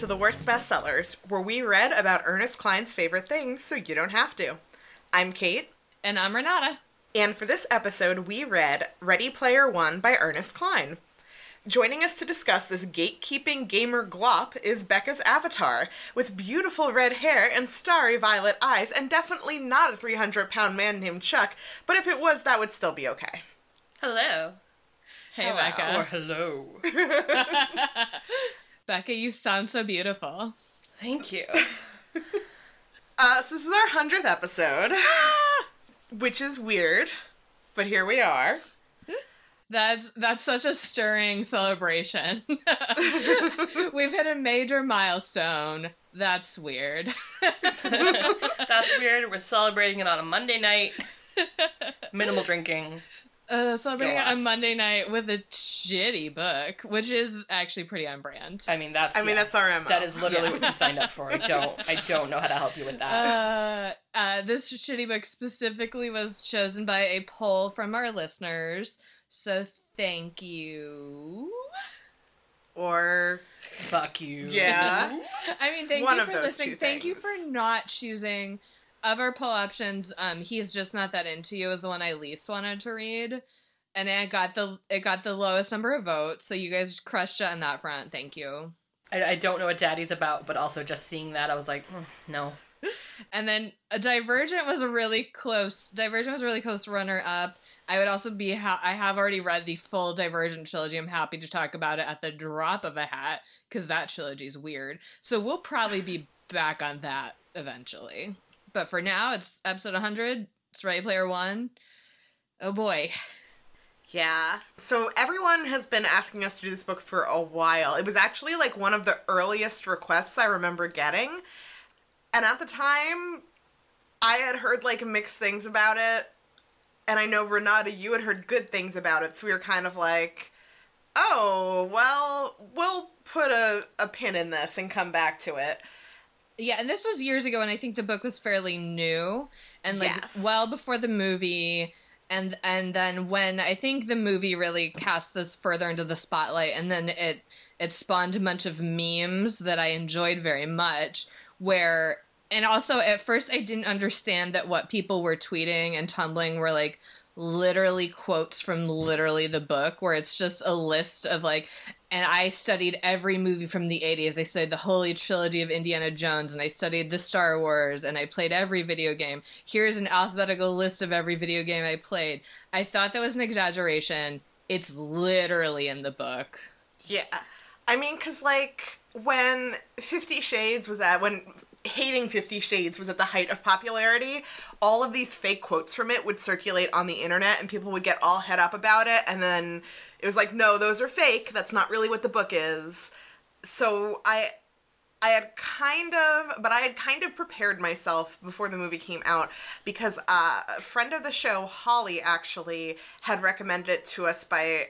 to the Worst Bestsellers, where we read about Ernest Cline's favorite things so you don't have to. I'm Kate. And I'm Renata. And for this episode, we read Ready Player One by Ernest Cline. Joining us to discuss this gatekeeping gamer glop is Becca's avatar, with beautiful red hair and starry violet eyes, and definitely not a 300-pound man named Chuck, but if it was, that would still be okay. Hello. Hey, hello. Becca. Or hello. Becca, you sound so beautiful. Thank you. So this is our 100th episode, which is weird, but here we are. That's such a stirring celebration. We've hit a major milestone. That's weird. That's weird. We're celebrating it on a Monday night. Minimal drinking. Celebrating it on Monday night with a shitty book, which is actually pretty on brand. I mean, that's our MO. That is literally what you signed up for. I don't know how to help you with that. This shitty book specifically was chosen by a poll from our listeners. So thank you. Or fuck you. Yeah. I mean, thank you for listening. Thank you for not choosing. Of our poll options, He's Just Not That Into You is the one I least wanted to read. And it got the lowest number of votes, so you guys crushed it on that front. Thank you. I don't know what Daddy's about, but also just seeing that, I was like, no. And then Divergent was a really close. Divergent was a really close runner-up. I would also be. I have already read the full Divergent trilogy. I'm happy to talk about it at the drop of a hat because that trilogy's weird. So we'll probably be back on that eventually. But for now, it's episode 100. It's Ready Player One. Oh boy. Yeah. So everyone has been asking us to do this book for a while. It was actually like one of the earliest requests I remember getting. And at the time, I had heard like mixed things about it. And I know, Renata, you had heard good things about it. So we were kind of like, oh, well, we'll put a pin in this and come back to it. Yeah, and this was years ago, and I think the book was fairly new, and like well before the movie, and then when I think the movie really cast this further into the spotlight, and then it spawned a bunch of memes that I enjoyed very much, where, and also at first I didn't understand that what people were tweeting and Tumblr were like literally quotes from literally the book, where it's just a list of like... And I studied every movie from the 80s. I studied the Holy Trilogy of Indiana Jones, and I studied the Star Wars, and I played every video game. Here's an alphabetical list of every video game I played. I thought that was an exaggeration. It's literally in the book. Yeah. I mean, because, like, when hating 50 Shades was at the height of popularity, all of these fake quotes from it would circulate on the internet and people would get all head up about it, and then it was like, no, those are fake, that's not really what the book is. So I had kind of prepared myself before the movie came out, because a friend of the show, Holly, actually had recommended it to us by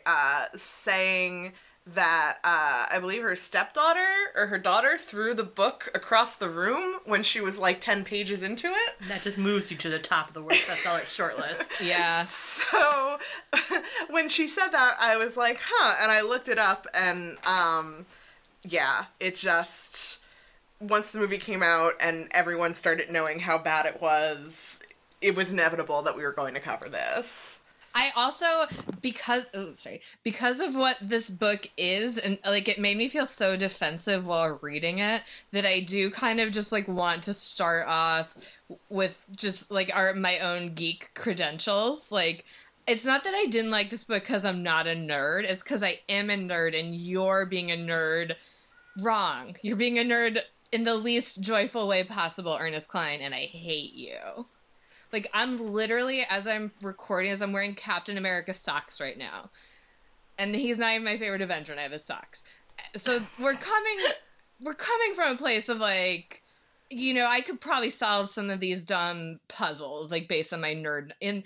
saying that I believe her stepdaughter or her daughter threw the book across the room when she was like 10 pages into it. That just moves you to the top of the worst bestseller shortlist. Yeah. So when she said that, I was like, and I looked it up, and it just, once the movie came out and everyone started knowing how bad it was inevitable that we were going to cover this. I also, because of what this book is, and like it made me feel so defensive while reading it, that I do kind of just like want to start off with just like my own geek credentials. Like, it's not that I didn't like this book because I'm not a nerd. It's because I am a nerd, and you're being a nerd wrong. You're being a nerd in the least joyful way possible, Ernest Cline, and I hate you. Like, I'm literally, as I'm recording, as I'm wearing Captain America socks right now. And he's not even my favorite Avenger, and I have his socks. So we're coming from a place of, like, you know, I could probably solve some of these dumb puzzles, like, based on my nerd. And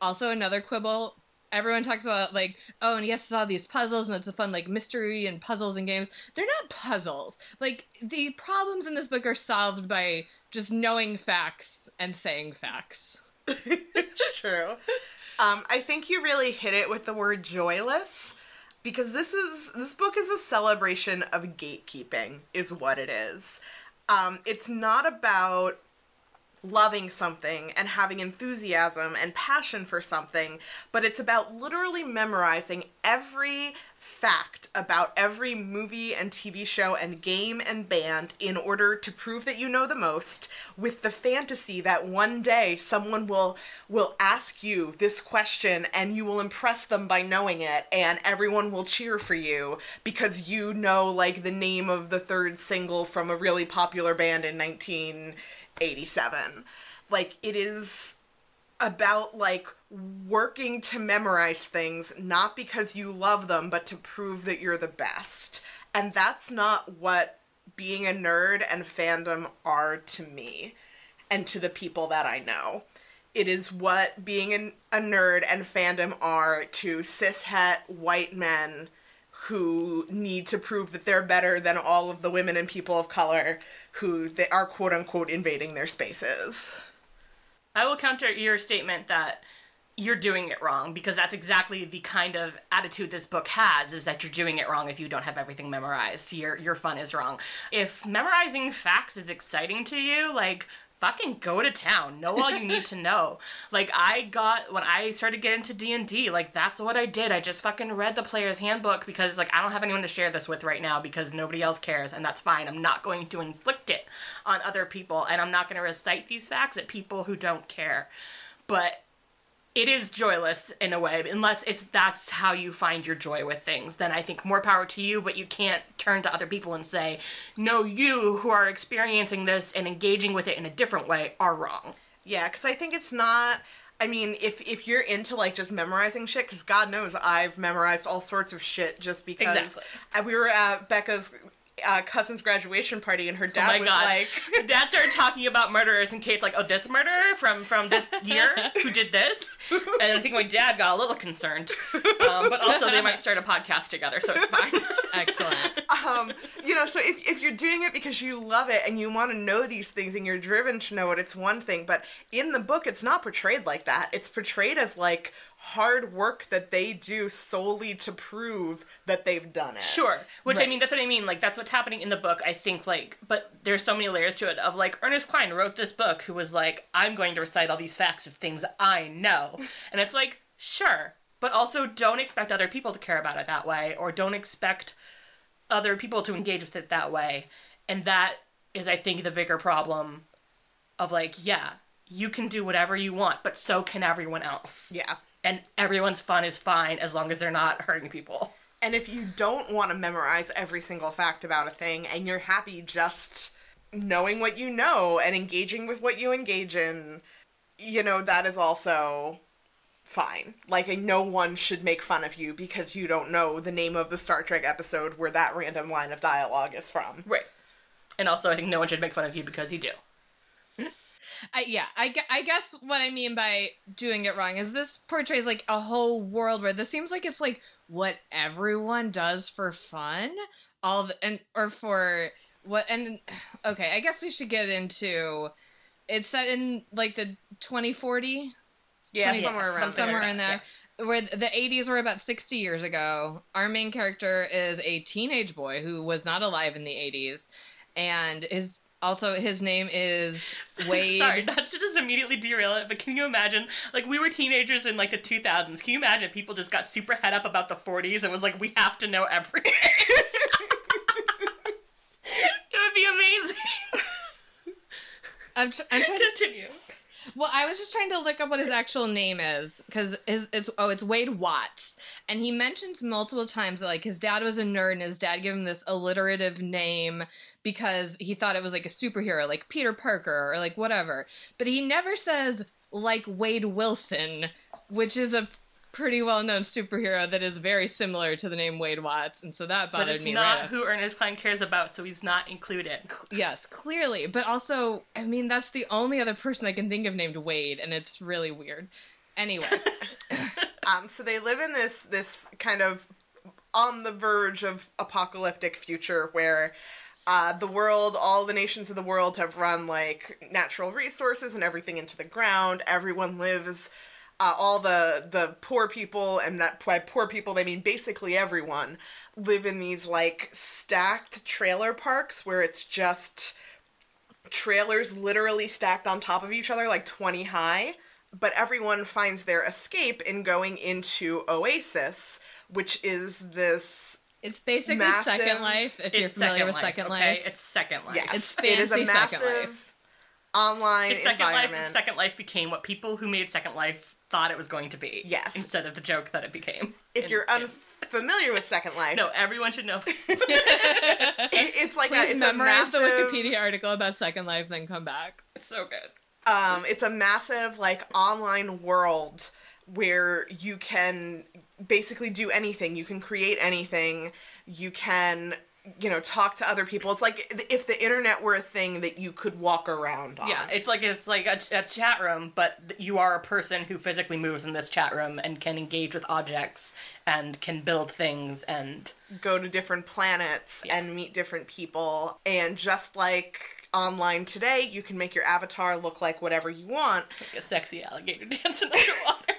also another quibble, everyone talks about, like, oh, and yes, it's all these puzzles, and it's a fun, like, mystery and puzzles and games. They're not puzzles. Like, the problems in this book are solved by... just knowing facts and saying facts. It's true. I think you really hit it with the word joyless. because this book is a celebration of gatekeeping, is what it is. It's not about loving something and having enthusiasm and passion for something, but it's about literally memorizing every fact about every movie and TV show and game and band in order to prove that you know the most, with the fantasy that one day someone will ask you this question and you will impress them by knowing it, and everyone will cheer for you because you know, like, the name of the third single from a really popular band in 1987. Like, it is about, like, working to memorize things, not because you love them, but to prove that you're the best. And that's not what being a nerd and fandom are to me and to the people that I know. It is what being a nerd and fandom are to cishet white men who need to prove that they're better than all of the women and people of color who they are, quote-unquote, invading their spaces. I will counter your statement that you're doing it wrong, because that's exactly the kind of attitude this book has, is that you're doing it wrong if you don't have everything memorized. Your fun is wrong. If memorizing facts is exciting to you, like, fucking go to town. Know all you need to know. Like, when I started getting into D&D, like, that's what I did. I just fucking read the player's handbook because, like, I don't have anyone to share this with right now because nobody else cares, and that's fine. I'm not going to inflict it on other people, and I'm not going to recite these facts at people who don't care. But it is joyless in a way, unless that's how you find your joy with things. Then I think more power to you, but you can't turn to other people and say, no, you who are experiencing this and engaging with it in a different way are wrong. Yeah, because I think it's not, I mean, if you're into, like, just memorizing shit, because God knows I've memorized all sorts of shit just because. Exactly. We were at Becca's cousin's graduation party, and her dad like, dad started talking about murderers, and Kate's like, oh, this murderer from this year who did this, and I think my dad got a little concerned, but also they might start a podcast together, so it's fine. Excellent. So if you're doing it because you love it and you want to know these things and you're driven to know it, it's one thing, but in the book it's not portrayed like that. It's portrayed as, like, hard work that they do solely to prove that they've done it. Sure. Which, right. I mean, that's what I mean. Like, that's what's happening in the book, I think, like, but there's so many layers to it of, like, Ernest Cline wrote this book who was like, I'm going to recite all these facts of things I know. And it's like, sure, but also don't expect other people to care about it that way, or don't expect other people to engage with it that way. And that is, I think, the bigger problem of, like, yeah, you can do whatever you want, but so can everyone else. Yeah. And everyone's fun is fine as long as they're not hurting people. And if you don't want to memorize every single fact about a thing, and you're happy just knowing what you know and engaging with what you engage in, you know, that is also fine. Like, no one should make fun of you because you don't know the name of the Star Trek episode where that random line of dialogue is from. Right. And also, I think no one should make fun of you because you do. I guess what I mean by doing it wrong is this portrays, like, a whole world where this seems like it's, like, what everyone does for fun, I guess we should get into, it's set in, like, the 2040? Yeah, somewhere in there. Yeah. Where the 80s were about 60 years ago. Our main character is a teenage boy who was not alive in the 80s, and his name is Wade. Sorry, not to just immediately derail it, but can you imagine, like, we were teenagers in, like, the 2000s. Can you imagine people just got super head up about the 40s and was like, we have to know everything? It would be amazing. I'm trying to continue. Well, I was just trying to look up what his actual name is, because it's Wade Watts, and he mentions multiple times that, like, his dad was a nerd, and his dad gave him this alliterative name because he thought it was, like, a superhero, like Peter Parker, or, like, whatever, but he never says, like, Wade Wilson, which is a pretty well-known superhero that is very similar to the name Wade Watts, and so that bothered me. But it's not right who Ernest Cline cares about, so he's not included. Yes, clearly. But also, I mean, that's the only other person I can think of named Wade, and it's really weird. Anyway. So they live in this kind of on the verge of apocalyptic future where the world, all the nations of the world have run, like, natural resources and everything into the ground. Everyone lives all the poor people, and that by poor people they mean basically everyone, live in these like stacked trailer parks where it's just trailers literally stacked on top of each other like 20 high. But everyone finds their escape in going into Oasis, which is this. It's basically massive, Second Life. If you're familiar with Second Life, okay? It's Second Life. Yes. It's fancy. It is a massive Second Life. Online it's Second environment. Life. Second Life became what people who made Second Life thought it was going to be. Yes. Instead of the joke that it became. If you're unfamiliar with Second Life, no, everyone should know. It's like please memorize the Wikipedia article about Second Life, then come back. So good. It's a massive, like, online world where you can basically do anything. You can create anything. You can, you know, talk to other people. It's like if the internet were a thing that you could walk around on. Yeah, it's like a chat room, but you are a person who physically moves in this chat room and can engage with objects and can build things and go to different planets and meet different people. And just like online today, you can make your avatar look like whatever you want. Like a sexy alligator dancing underwater.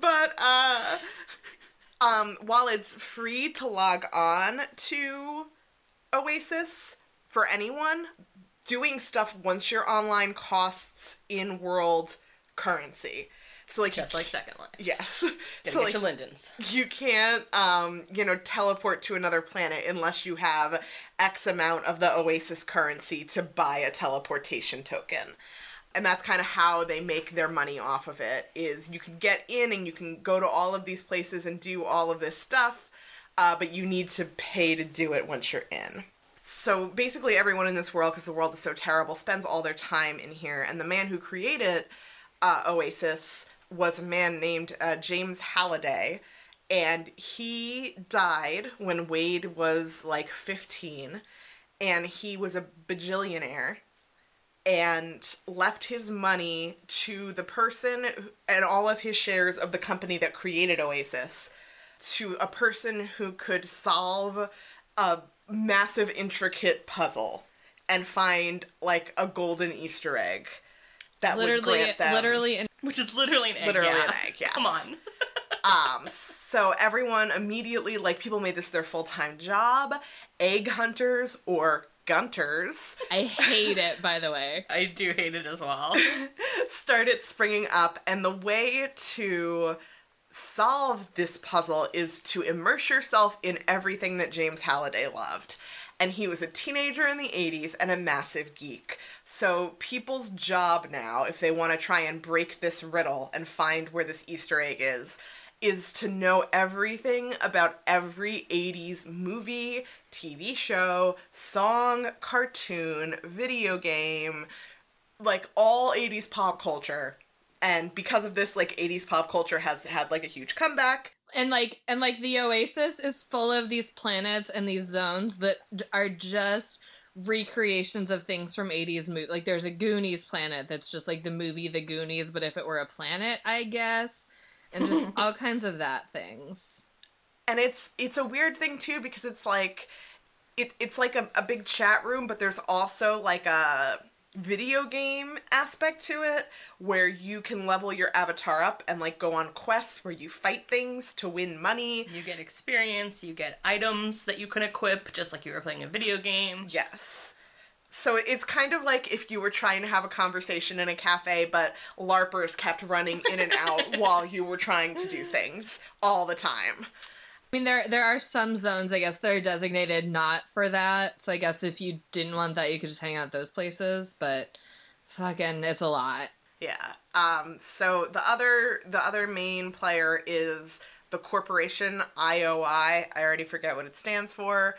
but while it's free to log on to Oasis for anyone, doing stuff once you're online costs in-world currency. So, like, just like Second Life. Yes. So, like, your Lindens. You can't, teleport to another planet unless you have X amount of the Oasis currency to buy a teleportation token. And that's kind of how they make their money off of it, is you can get in and you can go to all of these places and do all of this stuff, but you need to pay to do it once you're in. So basically everyone in this world, because the world is so terrible, spends all their time in here. And the man who created Oasis was a man named James Halliday, and he died when Wade was like 15, and he was a bajillionaire and left his money to the person and all of his shares of the company that created Oasis to a person who could solve a massive intricate puzzle and find like a golden Easter egg that literally, would grant them. Which is literally an egg. An egg, yes. Come on. So everyone immediately, like, people made this their full-time job. Egg hunters or gunters. I hate it, by the way. I do hate it as well. Started springing up, and the way to solve this puzzle is to immerse yourself in everything that James Halliday loved. And he was a teenager in the 80s and a massive geek. So people's job now, if they want to try and break this riddle and find where this Easter egg is to know everything about every 80s movie, TV show, song, cartoon, video game, like all 80s pop culture. And because of this, like, 80s pop culture has had like a huge comeback. And the Oasis is full of these planets and these zones that are just recreations of things from 80s movies. Like, there's a Goonies planet that's just, like, the movie The Goonies, but if it were a planet, I guess. And just all kinds of that things. And it's a weird thing, too, because it's, like, it's like a big chat room, but there's also, like, a video game aspect to it where you can level your avatar up and, like, go on quests where you fight things to win money. You get experience, you get items that you can equip just like you were playing a video game. Yes. So it's kind of like if you were trying to have a conversation in a cafe, but LARPers kept running in and out while you were trying to do things all the time. I mean, there are some zones, I guess, that are designated not for that. So I guess if you didn't want that, you could just hang out those places. But fucking, it's a lot. Yeah. So the other main player is the corporation IOI. I already forget what it stands for.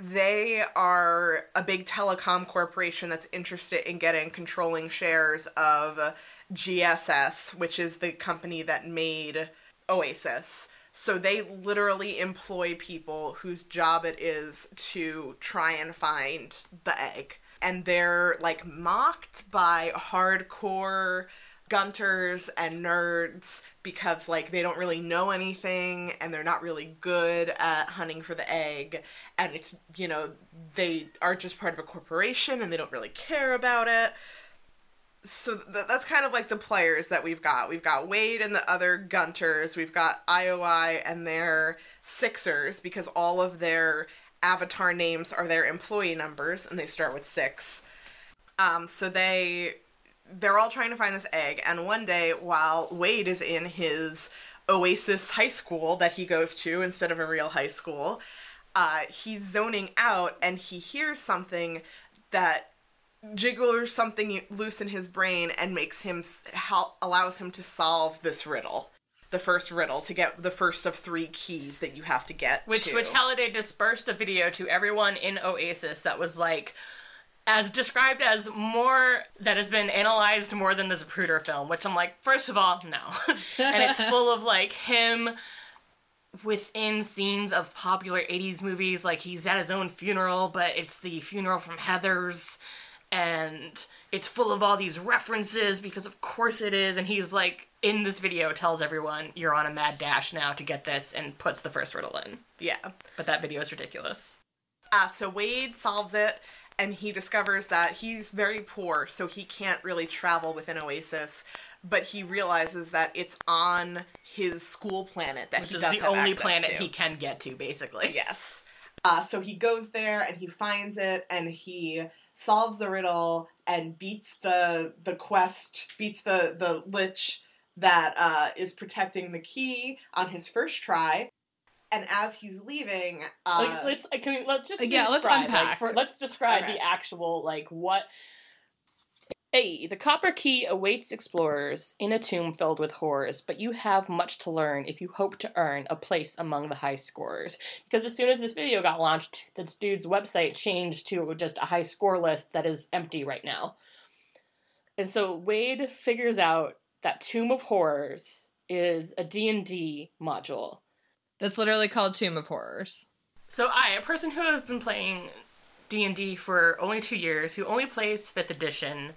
They are a big telecom corporation that's interested in getting controlling shares of GSS, which is the company that made Oasis. So they literally employ people whose job it is to try and find the egg. And they're, like, mocked by hardcore gunters and nerds because, like, they don't really know anything and they're not really good at hunting for the egg. And it's, you know, they are just part of a corporation and they don't really care about it. So that's kind of like the players that we've got. We've got Wade and the other Gunters. We've got IOI and their Sixers, because all of their avatar names are their employee numbers, and they start with 6. So they're all trying to find this egg, and one day while Wade is in his Oasis high school that he goes to instead of a real high school, he's zoning out and he hears something that jiggles something loose in his brain and makes him allows him to solve this riddle. The first riddle, to get the first of 3 keys that you have to get to. Which Halliday dispersed a video to everyone in Oasis that was like, as described as more, that has been analyzed more than the Zapruder film, which I'm like, first of all, no. And it's full of like him within scenes of popular 80s movies, like he's at his own funeral, but it's the funeral from Heather's, and it's full of all these references, because of course it is, and he's like, in this video, tells everyone, you're on a mad dash now to get this, and puts the first riddle in. Yeah. But that video is ridiculous. So Wade solves it, and he discovers that he's very poor, so he can't really travel within Oasis, but he realizes that it's on his school planet that he does have access to. Which is the only planet he can get to, basically. Yes. So he goes there, and he finds it, and he solves the riddle and beats the lich that is protecting the key on his first try. And as he's leaving, let's describe the actual what. A, the copper key awaits explorers in a tomb filled with horrors, but you have much to learn if you hope to earn a place among the high scorers. Because as soon as this video got launched, this dude's website changed to just a high score list that is empty right now. And so Wade figures out that Tomb of Horrors is a D&D module. That's literally called Tomb of Horrors. So a person who has been playing D&D for only 2 years, who only plays 5th edition,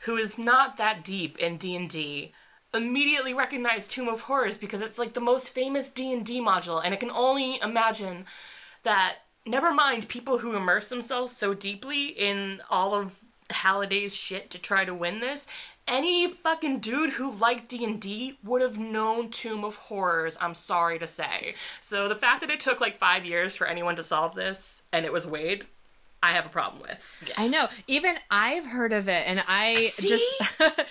who is not that deep in D&D, immediately recognized Tomb of Horrors because it's like the most famous D&D module, and I can only imagine that, never mind people who immerse themselves so deeply in all of Halliday's shit to try to win this, any fucking dude who liked D&D would have known Tomb of Horrors, I'm sorry to say. So the fact that it took 5 years for anyone to solve this, and it was Wade, I have a problem with. Yes. I know. Even I've heard of it, and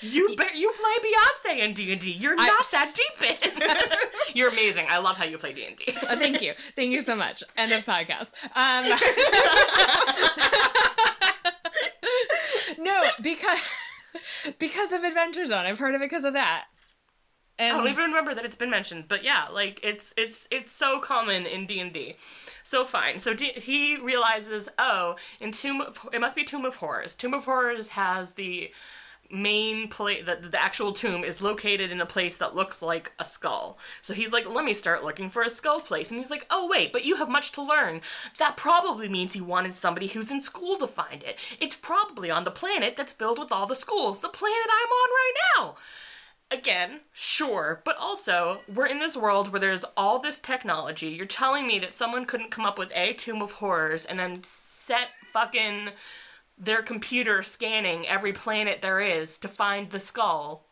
you play Beyonce in D&D. You're not that deep in. You're amazing. I love how you play D&D. Oh, thank you. Thank you so much. End of podcast. No, because of Adventure Zone. I've heard of it because of that. And I don't even remember that it's been mentioned, but yeah, it's so common in D&D. So fine. So he realizes, in it must be Tomb of Horrors. Tomb of Horrors has the main place, the actual tomb is located in a place that looks like a skull. So he's like, let me start looking for a skull place. And he's like, oh wait, but you have much to learn. That probably means he wanted somebody who's in school to find it. It's probably on the planet that's filled with all the schools, the planet I'm on right now. Again, sure, but also, we're in this world where there's all this technology. You're telling me that someone couldn't come up with a Tomb of Horrors and then set fucking their computer scanning every planet there is to find the skull.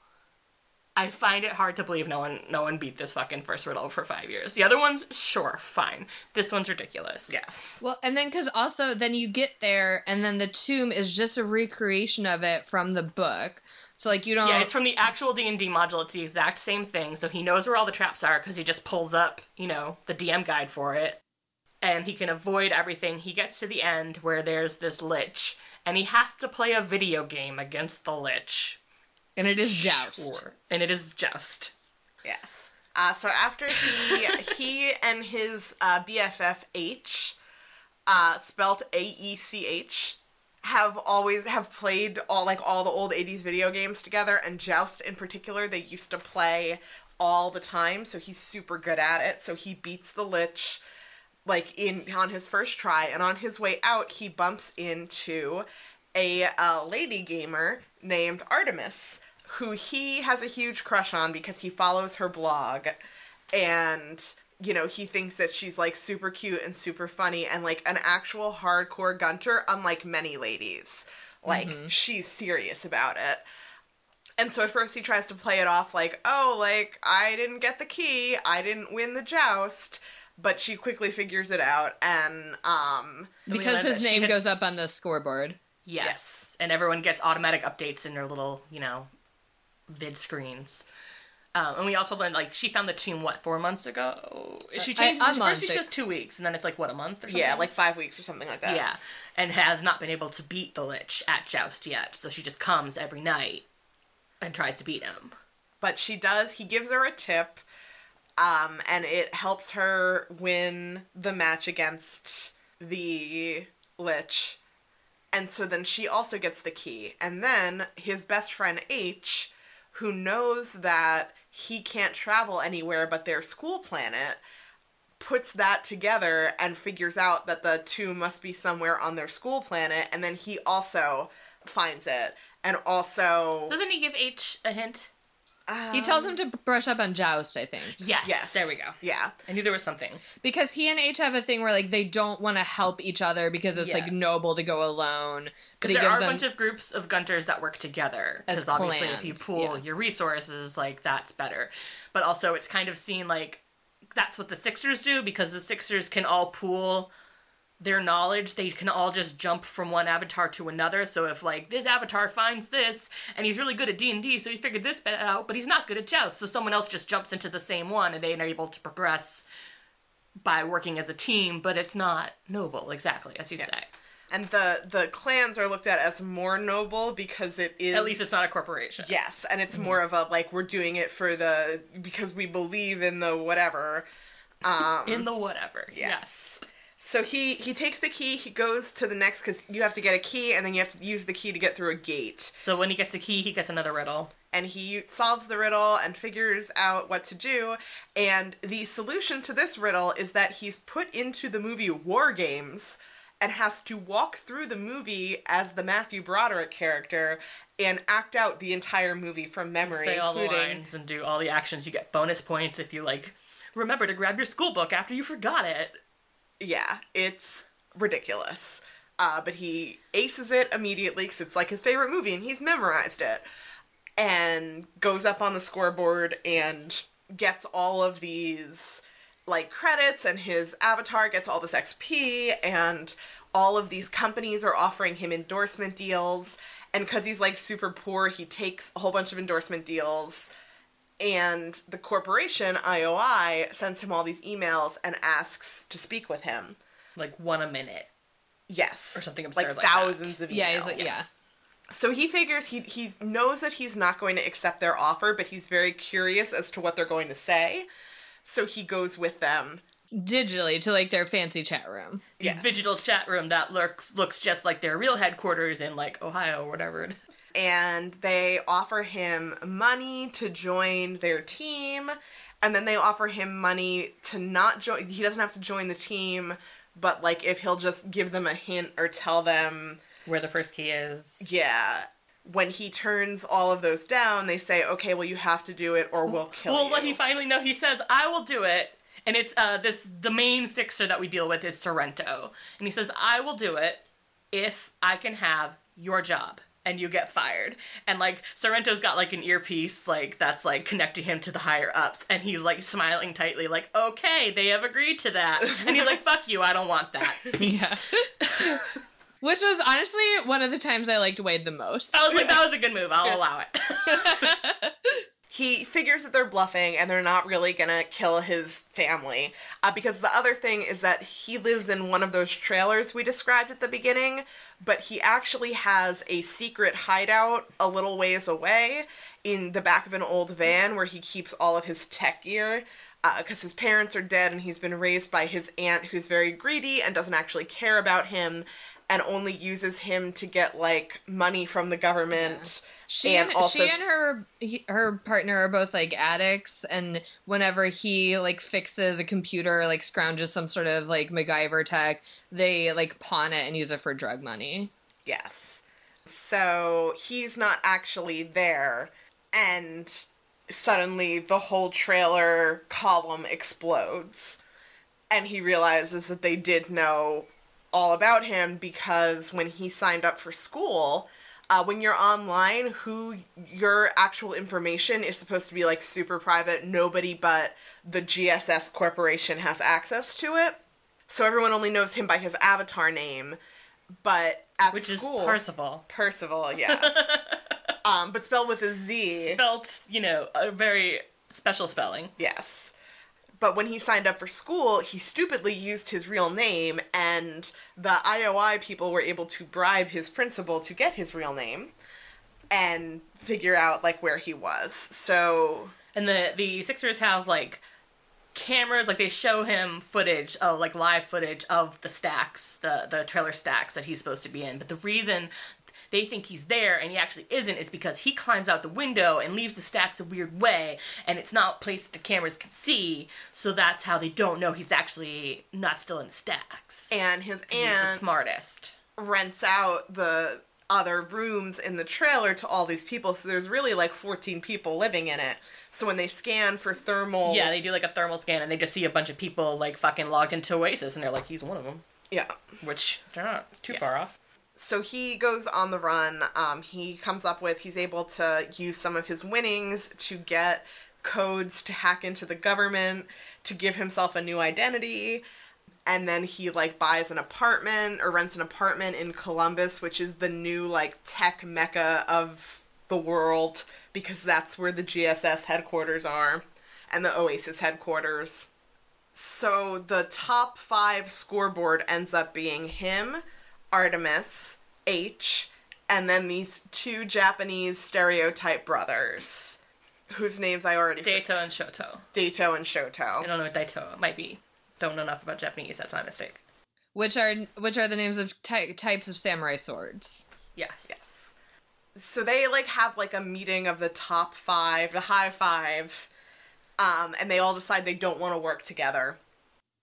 I find it hard to believe no one beat this fucking first riddle for 5 years. The other ones, sure, fine. This one's ridiculous. Yes. Well, and then, because also, then you get there, and then the tomb is just a recreation of it from the book. So, you don't... Yeah, it's from the actual D&D module. It's the exact same thing. So he knows where all the traps are because he just pulls up, the DM guide for it. And he can avoid everything. He gets to the end where there's this lich. And he has to play a video game against the lich. And it is Joust. Sure. And it is Joust. Yes. So after he... he and his BFF H, spelt A-E-C-H... have played all the old 80s video games together, and Joust in particular, they used to play all the time, so he's super good at it. So he beats the lich on his first try, and on his way out he bumps into a lady gamer named Artemis, who he has a huge crush on because he follows her blog, and he thinks that she's, super cute and super funny and, an actual hardcore gunter, unlike many ladies. She's serious about it. And so at first he tries to play it off like, oh, like, I didn't get the key, I didn't win the joust, but she quickly figures it out, and, because his name goes up on the scoreboard. Yes. And everyone gets automatic updates in their little, you know, vid screens. And we also learned, like, she found the tomb, 4 months ago? She changed it. First she says 2 weeks, and then it's, like, a month or something? Yeah, like 5 weeks or something like that. Yeah, and has not been able to beat the Lich at Joust yet, so she just comes every night and tries to beat him. But she does. He gives her a tip, and it helps her win the match against the Lich. And so then she also gets the key. And then his best friend, H, who knows that he can't travel anywhere but their school planet, puts that together and figures out that the tomb must be somewhere on their school planet, and then he also finds it. And also... Doesn't he give H a hint? He tells him to brush up on Joust, I think. Yes. There we go. Yeah. I knew there was something. Because he and H have a thing where, like, they don't want to help each other because it's, like, noble to go alone. Because there are a bunch of groups of Gunters that work together. Because obviously if you pool your resources, like, that's better. But also it's kind of seen, like, that's what the Sixers do, because the Sixers can all pool their knowledge. They can all just jump from one avatar to another. So if, like, this avatar finds this, and he's really good at D&D, so he figured this bit out, but he's not good at Joust, so someone else just jumps into the same one, and they are able to progress by working as a team, but it's not noble, exactly, as you say. And the clans are looked at as more noble because it is... At least it's not a corporation. Yes, and it's more of a, like, we're doing it for the... because we believe in the whatever. In the whatever, yes. So he takes the key, he goes to the next, because you have to get a key, and then you have to use the key to get through a gate. So when he gets the key, he gets another riddle. And he solves the riddle and figures out what to do, and the solution to this riddle is that he's put into the movie War Games, and has to walk through the movie as the Matthew Broderick character, and act out the entire movie from memory. Say all the lines and do all the actions. You get bonus points if you, like, remember to grab your school book after you forgot it. Yeah, it's ridiculous. But he aces it immediately because it's like his favorite movie and he's memorized it. And goes up on the scoreboard and gets all of these, like, credits, and his avatar gets all this XP, and all of these companies are offering him endorsement deals. And because he's, like, super poor, he takes a whole bunch of endorsement deals. And the corporation, IOI, sends him all these emails and asks to speak with him. Like, one a minute. Yes. Or something absurd like that. Like, thousands of emails. Yeah, he's like, yeah. So he figures, he knows that he's not going to accept their offer, but he's very curious as to what they're going to say. So he goes with them. Digitally, to, like, their fancy chat room. Yes. Digital chat room that looks just like their real headquarters in, like, Ohio or whatever it is. And they offer him money to join their team, and then they offer him money to not join. He doesn't have to join the team, but, like, if he'll just give them a hint or tell them... where the first key is. Yeah. When he turns all of those down, they say, okay, well, you have to do it or we'll kill you. Well, when he finally knows, he says, I will do it. And it's the main Sixer that we deal with is Sorrento. And he says, I will do it if I can have your job. And you get fired. And, like, Sorrento's got, like, an earpiece, like, that's, like, connecting him to the higher-ups. And he's, like, smiling tightly, like, okay, they have agreed to that. And he's like, fuck you, I don't want that. Peace. Yeah. Which was, honestly, one of the times I liked Wade the most. I was like, that was a good move. I'll allow it. He figures that they're bluffing and they're not really gonna kill his family. Because the other thing is that he lives in one of those trailers we described at the beginning, but he actually has a secret hideout a little ways away in the back of an old van where he keeps all of his tech gear, because his parents are dead and he's been raised by his aunt who's very greedy and doesn't actually care about him and only uses him to get, like, money from the government. Yeah. She and her partner are both, like, addicts, and whenever he, like, fixes a computer, like, scrounges some sort of, like, MacGyver tech, they, like, pawn it and use it for drug money. Yes. So he's not actually there, and suddenly the whole trailer column explodes, and he realizes that they did know all about him because when he signed up for school... when you're online, who your actual information is supposed to be, like, super private. Nobody but the GSS corporation has access to it. So everyone only knows him by his avatar name. But at school... Which is Percival. Percival, yes. But spelled with a Z. Spelt, you know, a very special spelling. Yes. But when he signed up for school, he stupidly used his real name, and the IOI people were able to bribe his principal to get his real name and figure out, like, where he was. So... And the Sixers have, like, cameras, like, they show him footage of, like, live footage of the stacks, the trailer stacks that he's supposed to be in. But the reason they think he's there and he actually isn't is because he climbs out the window and leaves the stacks a weird way, and it's not a place that the cameras can see, so that's how they don't know he's actually not still in the stacks. And his aunt, he's the smartest, rents out the other rooms in the trailer to all these people, so there's really like 14 people living in it. So when they scan for thermal... Yeah, they do like a thermal scan and they just see a bunch of people like fucking logged into Oasis, and they're like, he's one of them. Yeah. Which, they're not too far off. So he goes on the run. He's able to use some of his winnings to get codes to hack into the government, to give himself a new identity, and then he, like, buys an apartment, or rents an apartment in Columbus, which is the new, like, tech mecca of the world, because that's where the GSS headquarters are, and the Oasis headquarters. So the top 5 scoreboard ends up being him, Artemis, H, and then these 2 Japanese stereotype brothers, whose names I already... Daito and Shoto. I don't know what Daito might be. Don't know enough about Japanese, that's my mistake. Which are the names of types of samurai swords. Yes. So they, like, have, like, a meeting of the top 5, the high 5, and they all decide they don't want to work together.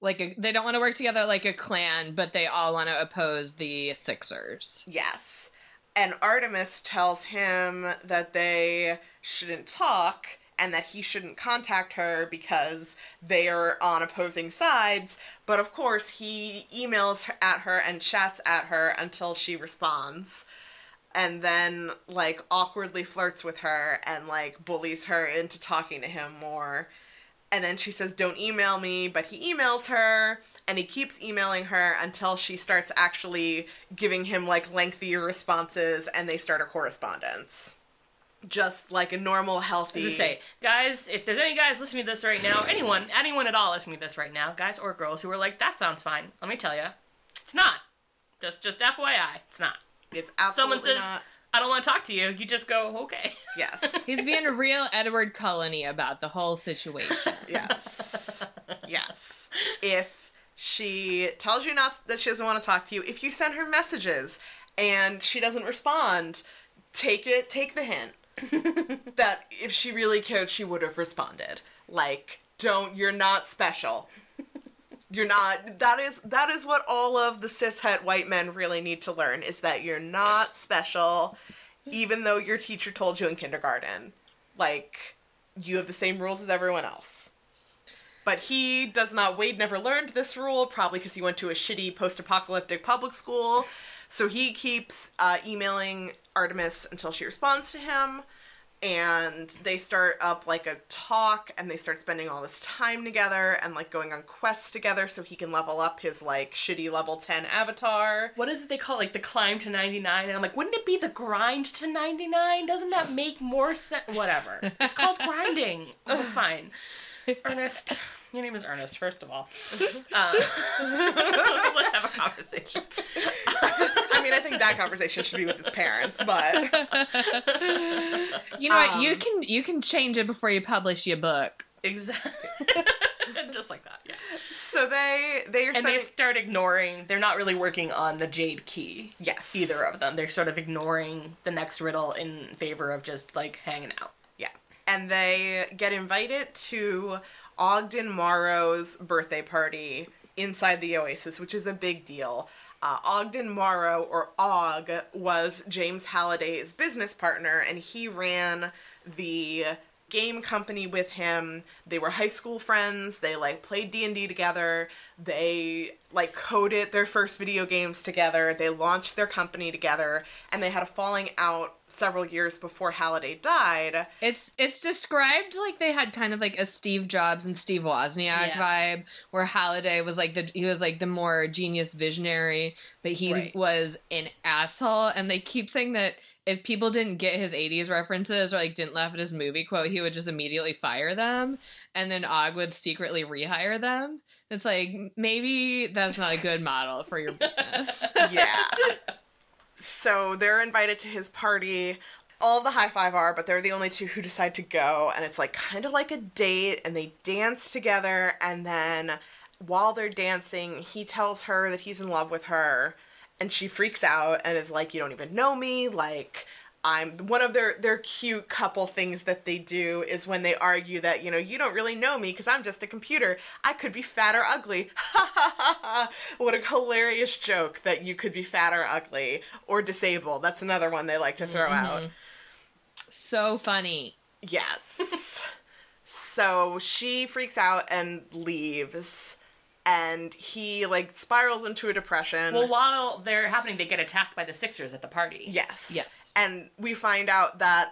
They don't want to work together like a clan, but they all want to oppose the Sixers. Yes. And Artemis tells him that they shouldn't talk and that he shouldn't contact her because they are on opposing sides. But, of course, he emails at her and chats at her until she responds. And then, like, awkwardly flirts with her and, like, bullies her into talking to him more. And then she says, don't email me, but he emails her, and he keeps emailing her until she starts actually giving him, like, lengthier responses, and they start a correspondence. Just, like, a normal, healthy... I was gonna say, guys, if there's any guys listening to this right now, anyone at all listening to this right now, guys or girls, who are like, that sounds fine, let me tell you, it's not. Just FYI, it's not. It's absolutely not. Someone says, I don't want to talk to you. You just go, okay. Yes. He's being a real Edward Cullen-y about the whole situation. Yes. Yes. If she tells you not that she doesn't want to talk to you, if you send her messages and she doesn't respond, take the hint. That if she really cared, she would have responded. Like, you're not special. You're not, that is what all of the cishet white men really need to learn, is that you're not special, even though your teacher told you in kindergarten. Like, you have the same rules as everyone else. But he does not, Wade never learned this rule, probably because he went to a shitty post-apocalyptic public school. So he keeps emailing Artemis until she responds to him. And they start up, like, a talk, and they start spending all this time together and, like, going on quests together so he can level up his, like, shitty level 10 avatar. What is it they call, like, the climb to 99? And I'm like, wouldn't it be the grind to 99? Doesn't that make more sense? Whatever. It's called grinding. We're fine. Ernest. Your name is Ernest, first of all. Let's have a conversation. I mean, I think that conversation should be with his parents, but... You know what? You can change it before you publish your book. Exactly. Just like that, yeah. So they start ignoring... They're not really working on the jade key. Yes. Either of them. They're sort of ignoring the next riddle in favor of just, like, hanging out. Yeah. And they get invited to... Ogden Morrow's birthday party inside the Oasis, which is a big deal. Ogden Morrow, or Og, was James Halliday's business partner, and he ran the game company with him. They were high school friends. They like played D&D together. They like coded their first video games together. They launched their company together, and they had a falling out several years before Halliday died. It's described like they had kind of like a Steve Jobs and Steve Wozniak vibe, where Halliday was like the more genius visionary, but he was an asshole. And they keep saying that if people didn't get his 80s references or, like, didn't laugh at his movie quote, he would just immediately fire them, and then Og would secretly rehire them. It's like, maybe that's not a good model for your business. Yeah. So they're invited to his party. All the high five are, but they're the only two who decide to go, and it's, like, kind of like a date, and they dance together, and then while they're dancing, he tells her that he's in love with her. And she freaks out and is like, you don't even know me. Like, I'm one of their cute couple things that they do is when they argue that, you know, you don't really know me because I'm just a computer. I could be fat or ugly. Ha ha ha ha. What a hilarious joke that you could be fat or ugly or disabled. That's another one they like to throw out. So funny. Yes. So she freaks out and leaves. And he, like, spirals into a depression. Well, while they're happening, they get attacked by the Sixers at the party. Yes. And we find out that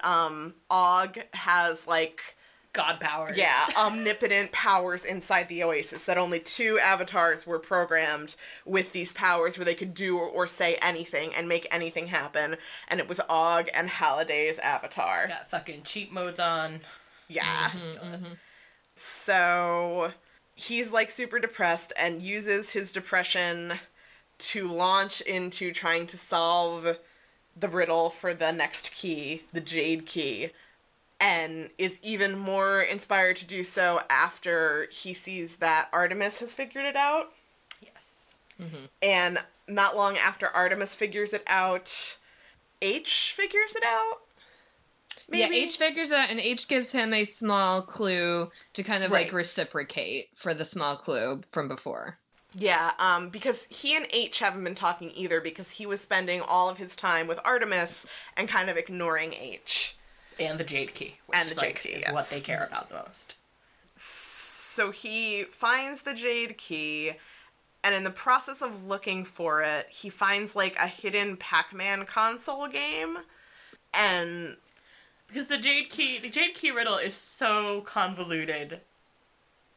Og has, like... God powers. Yeah, omnipotent powers inside the Oasis, that only two avatars were programmed with these powers where they could do or say anything and make anything happen. And it was Og and Halliday's avatar. He's got fucking cheat modes on. Yeah. So... he's, like, super depressed and uses his depression to launch into trying to solve the riddle for the next key, the Jade Key, and is even more inspired to do so after he sees that Artemis has figured it out. Yes. And not long after Artemis figures it out, H figures it out? Maybe. Yeah, H figures out, and H gives him a small clue to kind of, like, reciprocate for the small clue from before. Yeah, because he and H haven't been talking either, because he was spending all of his time with Artemis and kind of ignoring H. And the Jade Key, which and the Jade Key, is what they care about the most. So he finds the Jade Key, and in the process of looking for it, he finds, like, a hidden Pac-Man console game, and... because the Jade Key riddle is so convoluted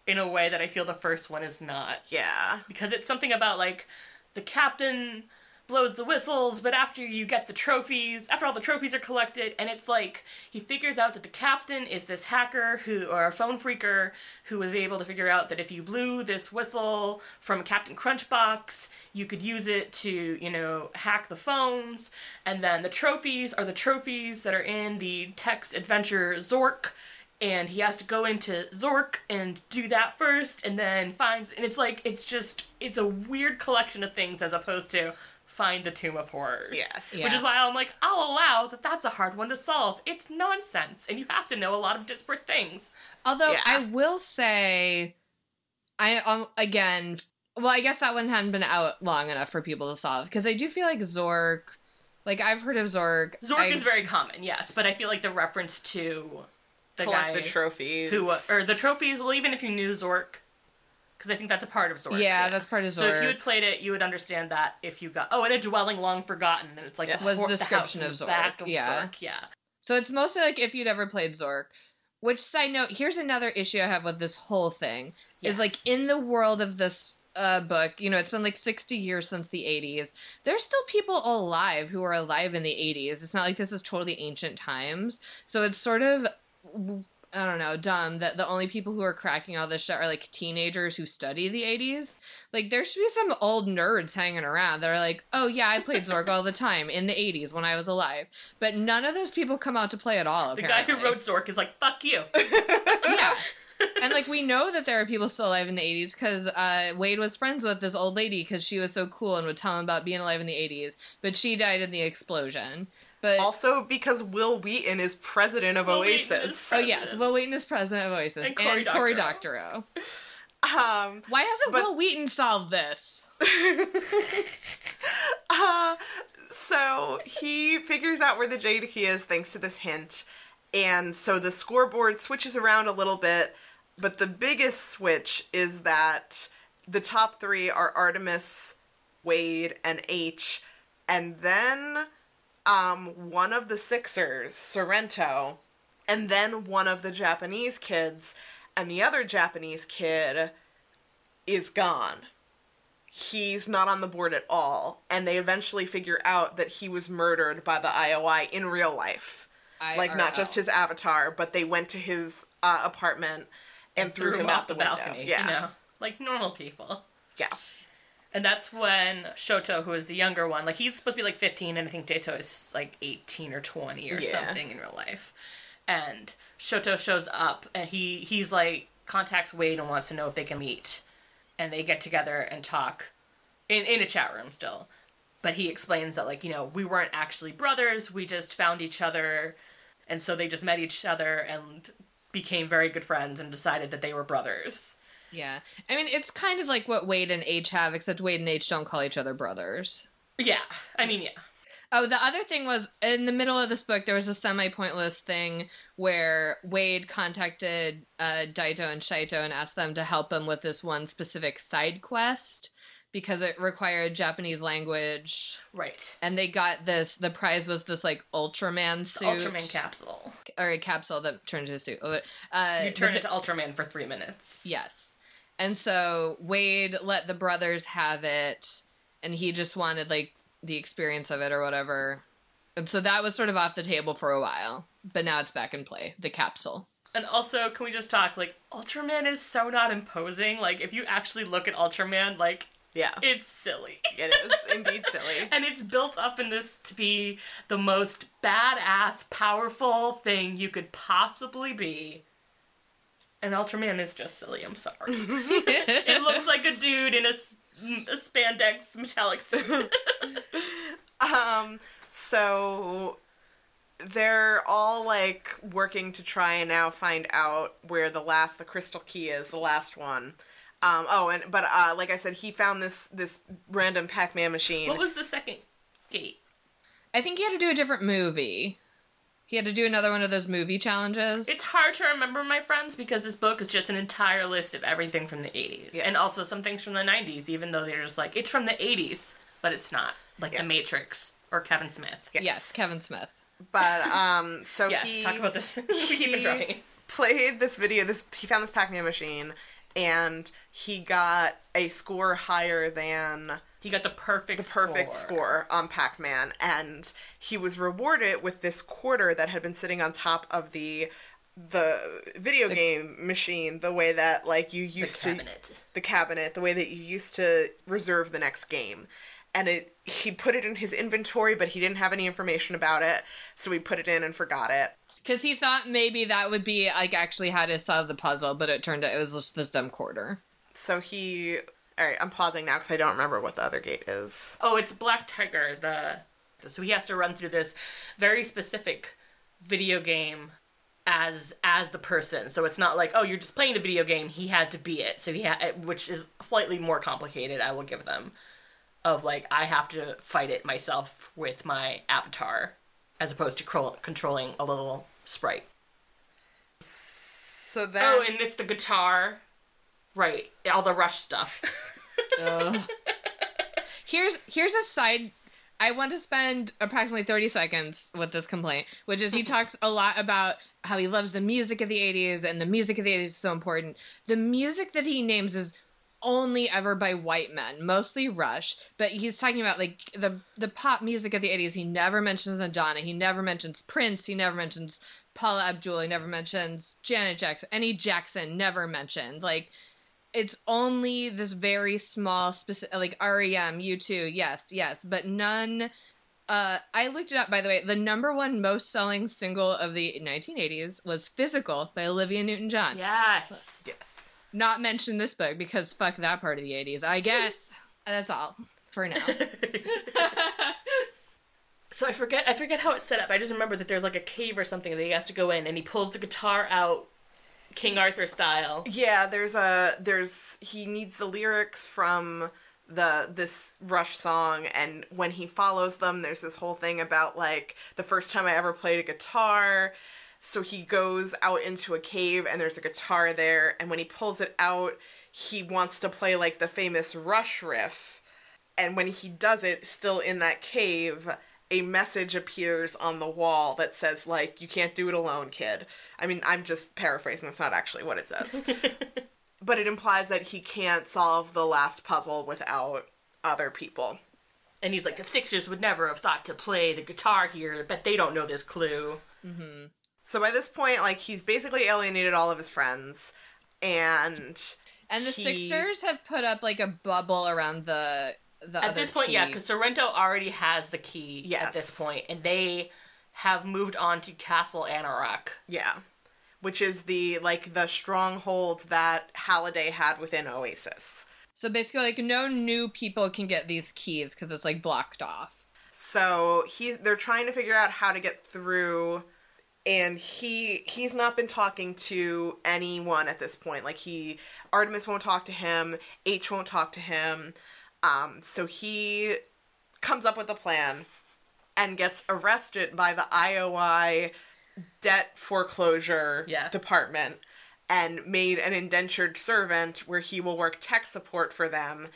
in a way that I feel the first one is not. Yeah. Because it's something about, like, the captain blows the whistles, but after you get the trophies, after all the trophies are collected, and it's like, he figures out that the captain is this hacker or a phone freaker who was able to figure out that if you blew this whistle from Captain Crunchbox, you could use it to, you know, hack the phones, and then the trophies are the trophies that are in the text adventure Zork, and he has to go into Zork and do that first, and then finds, and it's like, it's a weird collection of things as opposed to find the Tomb of Horrors. Yes. Yeah. Which is why I'm like, I'll allow that that's a hard one to solve. It's nonsense, and you have to know a lot of disparate things. Although, yeah. I will say, I guess that one hadn't been out long enough for people to solve, because I do feel like Zork, like, I've heard of Zork. Zork is very common, yes, but I feel like the reference to the guy... collect the trophies. Or the trophies, well, even if you knew Zork... because I think that's a part of Zork. Yeah, that's part of Zork. So if you had played it, you would understand that if you got... oh, and a dwelling long forgotten. And it's like the description of Zork. Back of Zork. Yeah. So it's mostly like if you'd ever played Zork. Which, side note, here's another issue I have with this whole thing. Yes. Is like in the world of this book, you know, it's been like 60 years since the 80s. There's still people alive who are alive in the 80s. It's not like this is totally ancient times. So it's sort of... I don't know, dumb that the only people who are cracking all this shit are, like, teenagers who study the 80s. Like, there should be some old nerds hanging around that are like, oh, yeah, I played Zork all the time in the 80s when I was alive. But none of those people come out to play at all, apparently. The guy who wrote Zork is like, fuck you. Yeah. And, like, we know that there are people still alive in the 80s because Wade was friends with this old lady because she was so cool and would tell him about being alive in the 80s. But she died in the explosion. But also because Will Wheaton is president of Oasis. Oh, yes. Will Wheaton is president of Oasis. And Cory Doctorow. Why hasn't Will Wheaton solved this? So he figures out where the Jade Key is thanks to this hint. And so the scoreboard switches around a little bit, but the biggest switch is that the top three are Artemis, Wade, and H, and then one of the Sixers, Sorrento, and then one of the Japanese kids, and the other Japanese kid is gone. He's not on the board at all, and they eventually figure out that he was murdered by the IOI in real life. IRL. Like, not just his avatar, but they went to his apartment and threw him off the balcony. Yeah. You know, like normal people. Yeah. And that's when Shoto, who is the younger one, like, he's supposed to be, like, 15, and I think Daito is, like, 18 or 20 or something in real life. And Shoto shows up, and he's, like, contacts Wade and wants to know if they can meet. And they get together and talk in a chat room still. But he explains that, like, you know, we weren't actually brothers, we just found each other, and so they just met each other and became very good friends and decided that they were brothers. Yeah. I mean, it's kind of like what Wade and H have, except Wade and H don't call each other brothers. Yeah. I mean, yeah. Oh, the other thing was, in the middle of this book, there was a semi-pointless thing where Wade contacted Daito and Shaito and asked them to help him with this one specific side quest, because it required Japanese language. Right. And they got this, the prize was this, like, Ultraman suit. The Ultraman capsule. Or a capsule that turned into a suit. You turn into Ultraman for 3 minutes. Yes. And so Wade let the brothers have it, and he just wanted, like, the experience of it or whatever. And so that was sort of off the table for a while, but now it's back in play, the capsule. And also, can we just talk, like, Ultraman is so not imposing. Like, if you actually look at Ultraman, like, yeah. It's silly. It is indeed silly. And it's built up in this to be the most badass, powerful thing you could possibly be. And Ultraman is just silly, I'm sorry. It looks like a dude in a spandex metallic suit. So they're all, like, working to try and now find out where the crystal key is, the last one. Like I said, he found this random Pac-Man machine. What was the second gate? I think he had to do a different movie. He had to do another one of those movie challenges. It's hard to remember, my friends, because this book is just an entire list of everything from the 80s. Yes. And also some things from the 90s, even though they're just like, it's from the 80s, but it's not. Like The Matrix or Kevin Smith. Yes Kevin Smith. But, so yes, talk about this. We keep interrupting it. Played this video, he found this Pac-Man machine, and he got a score higher than... He got the perfect score on Pac-Man, and he was rewarded with this quarter that had been sitting on top of the video game machine, the way that, like, you used to... The cabinet, the way that you used to reserve the next game. And he put it in his inventory, but he didn't have any information about it, so he put it in and forgot it. Because he thought maybe that would be, like, actually how to solve the puzzle, but it turned out it was just this dumb quarter. So he... All right, I'm pausing now because I don't remember what the other gate is. Oh, it's Black Tiger. So he has to run through this very specific video game as the person. So it's not like, oh, you're just playing the video game. He had to be it. So which is slightly more complicated, I will give them, of, like, I have to fight it myself with my avatar as opposed to controlling a little sprite. So that... Oh, and it's the guitar. Right. All the Rush stuff. Here's a side... I want to spend approximately 30 seconds with this complaint, which is he talks a lot about how he loves the music of the 80s, and the music of the 80s is so important. The music that he names is only ever by white men, mostly Rush, but he's talking about, like, the pop music of the 80s. He never mentions Madonna. He never mentions Prince. He never mentions Paula Abdul. He never mentions Janet Jackson. Any Jackson never mentioned. Like... It's only this very small, specific, like, R.E.M., U2, yes, but none, I looked it up, by the way, the number one most-selling single of the 1980s was Physical by Olivia Newton-John. Yes. Not mentioned this book, because fuck that part of the 80s, I guess. That's all, for now. So I forget how it's set up, I just remember that there's, like, a cave or something that he has to go in, and he pulls the guitar out, King Arthur style. Yeah, he needs the lyrics from this Rush song, and when he follows them, there's this whole thing about, like, the first time I ever played a guitar, So he goes out into a cave and there's a guitar there. And when he pulls it out, he wants to play like the famous Rush riff. And when he does it, still in that cave, a message appears on the wall that says, like, you can't do it alone, kid. I mean, I'm just paraphrasing. That's not actually what it says. But it implies that he can't solve the last puzzle without other people. And he's like, the Sixers would never have thought to play the guitar here, but they don't know this clue. Mm-hmm. So by this point, like, he's basically alienated all of his friends, and Sixers have put up, like, a bubble around the other key. At this point, yeah, because Sorrento already has the key at this point, and they have moved on to Castle IROC. Yeah. Which is the, like, the stronghold that Halliday had within Oasis. So basically, like, no new people can get these keys because it's, like, blocked off. So they're trying to figure out how to get through, and he's not been talking to anyone at this point. Like, Artemis won't talk to him, H won't talk to him, so he comes up with a plan and gets arrested by the IOI debt foreclosure department and made an indentured servant where he will work tech support for them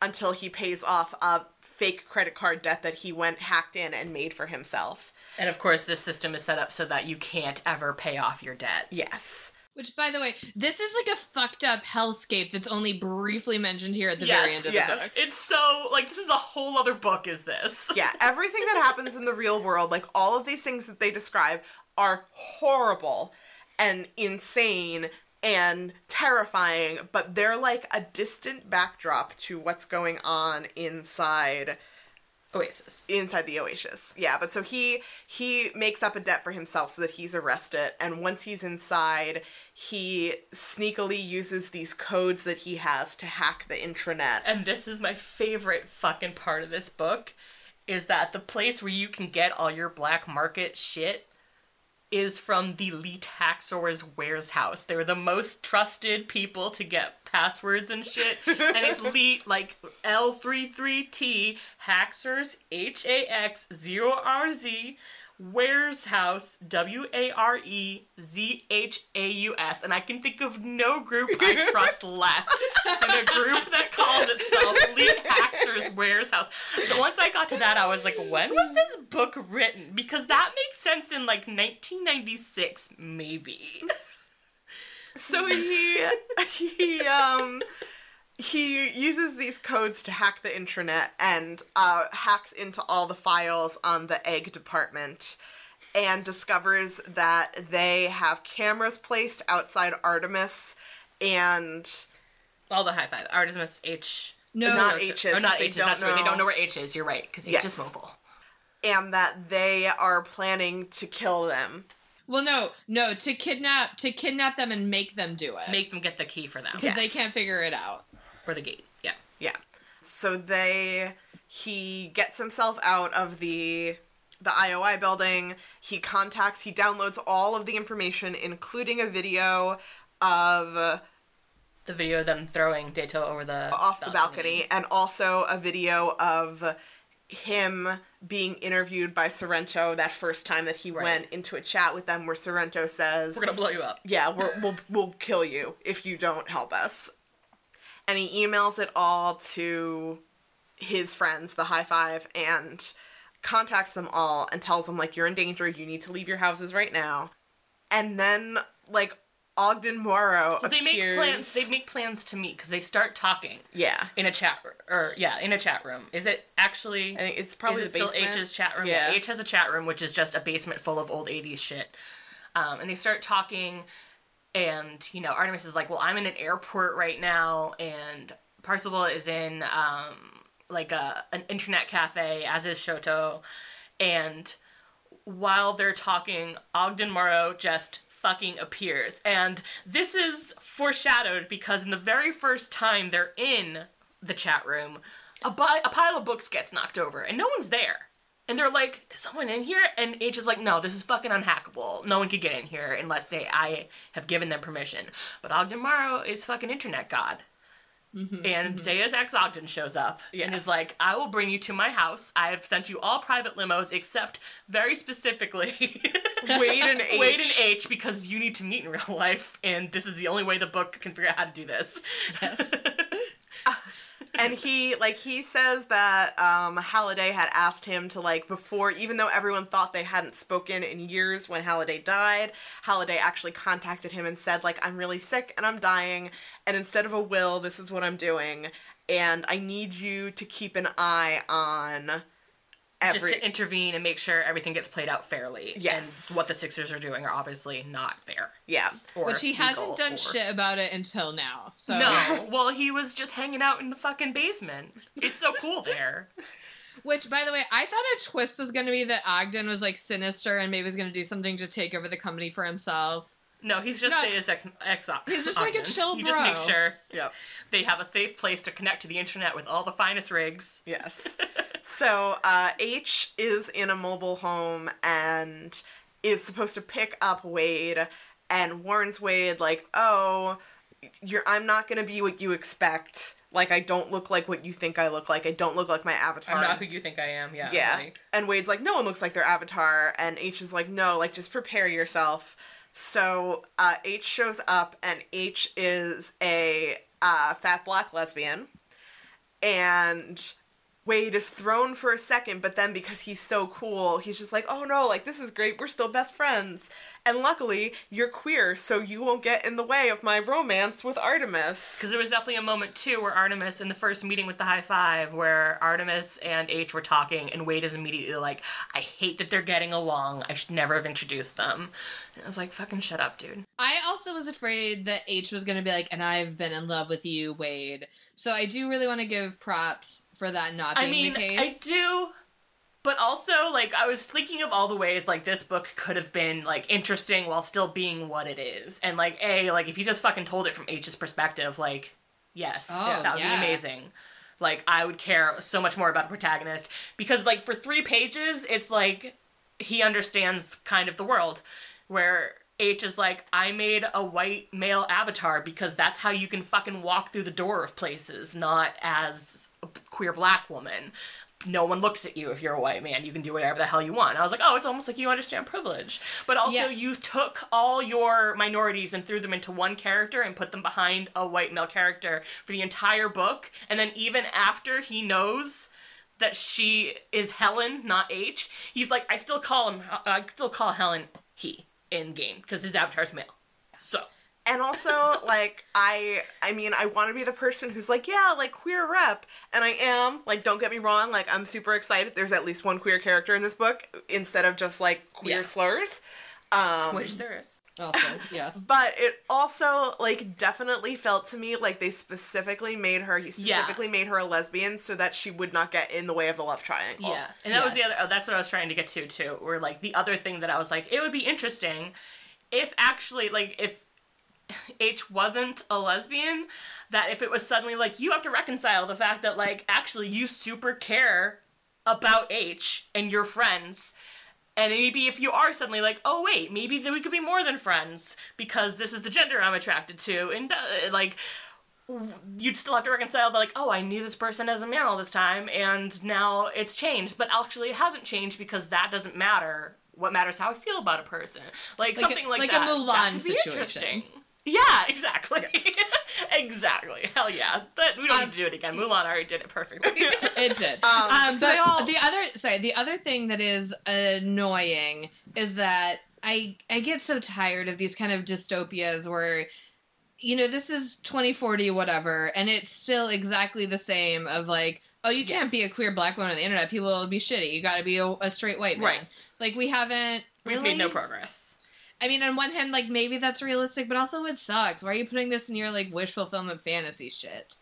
until he pays off a fake credit card debt that he hacked in and made for himself. And of course, this system is set up so that you can't ever pay off your debt. Yes. Which, by the way, this is like a fucked up hellscape that's only briefly mentioned here at the very end of the book. It's so, like, this is a whole other book is this. Yeah, everything that happens in the real world, like, all of these things that they describe are horrible and insane and terrifying, but they're like a distant backdrop to what's going on inside Oasis. Inside the Oasis. Yeah, but so he makes up a debt for himself so that he's arrested, and once he's inside, he sneakily uses these codes that he has to hack the intranet. And this is my favorite fucking part of this book, is that the place where you can get all your black market shit is from the Elite Hacksaws warehouse. They're the most trusted people to get passwords and shit. And it's Elite, like, L33T, Hacksaws, HAX0RZ, warehouse, WAREZHAUS. And I can think of no group I trust less than a group that calls itself Elite Hacksaws Warehouse. Once I got to that, I was like, when was this book written? Because that makes sense in, like, 1996, maybe. So he uses these codes to hack the intranet and hacks into all the files on the egg department and discovers that they have cameras placed outside Artemis and... all the high five. Artemis, H... No. Not H is. Oh, not H is. That's right. They don't know where H is. You're right. Because H is mobile. And that they are planning to kill them. Well, no, to kidnap them and make them do it. Make them get the key for them. Because they can't figure it out. Or the gate, yeah. So he gets himself out of the IOI building. He downloads all of the information, including a video of... the video of them throwing Daito over the balcony. And also a video of him being interviewed by Sorrento that first time that he went into a chat with them where Sorrento says... we're gonna blow you up. Yeah, we'll kill you if you don't help us. And he emails it all to his friends, the High Five, and contacts them all and tells them, like, you're in danger, you need to leave your houses right now. And then, like, Ogden Morrow appears. They make plans to meet, because they start talking. Yeah. In a chat room. Is it actually... I think it's probably the basement. Is it still H's chat room? Yeah. H has a chat room, which is just a basement full of old 80s shit. And they start talking... and, you know, Artemis is like, well, I'm in an airport right now, and Parzival is in, like, an internet cafe, as is Shoto, and while they're talking, Ogden Morrow just fucking appears, and this is foreshadowed because in the very first time they're in the chat room, a pile of books gets knocked over, and no one's there. And they're like, is someone in here? And H is like, no, this is fucking unhackable. No one could get in here unless I have given them permission. But Ogden Morrow is fucking internet god. Mm-hmm, and mm-hmm. Deus Ex Ogden shows up and is like, I will bring you to my house. I have sent you all private limos except very specifically Wade and H because you need to meet in real life and this is the only way the book can figure out how to do this. Yes. And he says that Halliday had asked him to, like, before, even though everyone thought they hadn't spoken in years when Halliday died, Halliday actually contacted him and said, like, I'm really sick and I'm dying, and instead of a will, this is what I'm doing, and I need you to keep an eye on just to intervene and make sure everything gets played out fairly. Yes. And what the Sixers are doing are obviously not fair. Yeah. But she hasn't done shit about it until now. So. No. Well, he was just hanging out in the fucking basement. It's so cool there. Which, by the way, I thought a twist was going to be that Ogden was, like, sinister and maybe was going to do something to take over the company for himself. No, he's just Deus Ex Ogden. He's just like a chill bro. He just makes sure they have a safe place to connect to the internet with all the finest rigs. Yes. So H is in a mobile home and is supposed to pick up Wade and warns Wade, like, oh, I'm not going to be what you expect. Like, I don't look like what you think I look like. I don't look like my avatar. I'm not who you think I am. Yeah. Yeah. Like. And Wade's like, no one looks like their avatar. And H is like, no, like, just prepare yourself. So, H shows up, and H is a fat black lesbian, and Wade is thrown for a second, but then because he's so cool, he's just like, oh no, like, this is great, we're still best friends, and luckily, you're queer, so you won't get in the way of my romance with Artemis. Because there was definitely a moment, too, where Artemis, in the first meeting with the High Five, where Artemis and H were talking, and Wade is immediately like, I hate that they're getting along, I should never have introduced them. And I was like, fucking shut up, dude. I also was afraid that H was gonna be like, and I've been in love with you, Wade. So I do really want to give props for that not being the case. I do. But also, like, I was thinking of all the ways, like, this book could have been, like, interesting while still being what it is. And, like, if you just fucking told it from H's perspective, like, that would be amazing. Like, I would care so much more about a protagonist. Because, like, for 3 pages, it's like, he understands kind of the world. Where H is like, I made a white male avatar because that's how you can fucking walk through the door of places, not as a queer black woman. No one looks at you if you're a white man. You can do whatever the hell you want. I was like, oh, it's almost like you understand privilege. But also you took all your minorities and threw them into one character and put them behind a white male character for the entire book. And then even after he knows that she is Helen, not H, he's like, I still call Helen he in game because his avatar's male. So. And also, like, I mean, I want to be the person who's like, yeah, like, queer rep. And I am. Like, don't get me wrong. Like, I'm super excited. There's at least one queer character in this book instead of just, like, queer slurs. Which there is. Also, yes. But it also, like, definitely felt to me like he specifically made her a lesbian so that she would not get in the way of the love triangle. Yeah. And that was the other, that's what I was trying to get to, too, where, like, the other thing that I was like, it would be interesting if actually, like, if H wasn't a lesbian, that if it was suddenly, like, you have to reconcile the fact that, like, actually you super care about H and your friends. And maybe if you are suddenly like, oh, wait, maybe we could be more than friends because this is the gender I'm attracted to. And, like, you'd still have to reconcile that, like, oh, I knew this person as a man all this time and now it's changed. But actually it hasn't changed because that doesn't matter. What matters is how I feel about a person. Like something like that. Like a Mulan that could be situation. Interesting. Yeah, exactly. Yes. Exactly. Hell yeah. But we don't need to do it again. Mulan already did it perfectly. It did. The other thing that is annoying is that I get so tired of these kind of dystopias where, you know, this is 2040, whatever, and it's still exactly the same of like, oh, you can't be a queer black woman on the internet. People will be shitty. You got to be a straight white man. Right. Like, We've made no progress. I mean, on one hand, like, maybe that's realistic, but also it sucks. Why are you putting this in your, like, wish fulfillment fantasy shit?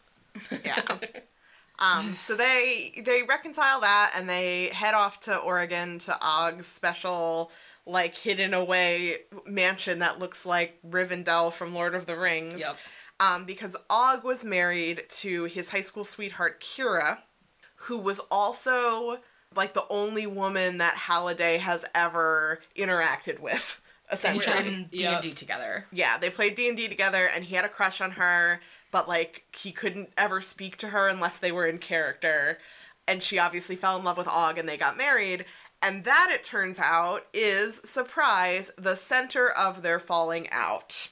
Yeah. So they reconcile that, and they head off to Oregon to Og's special, like, hidden-away mansion that looks like Rivendell from Lord of the Rings. Yep. Because Og was married to his high school sweetheart, Kira, who was also, like, the only woman that Halliday has ever interacted with. Essentially. They played D&D together, and he had a crush on her, but, like, he couldn't ever speak to her unless they were in character. And she obviously fell in love with Og and they got married. And that, it turns out, is, surprise, the center of their falling out.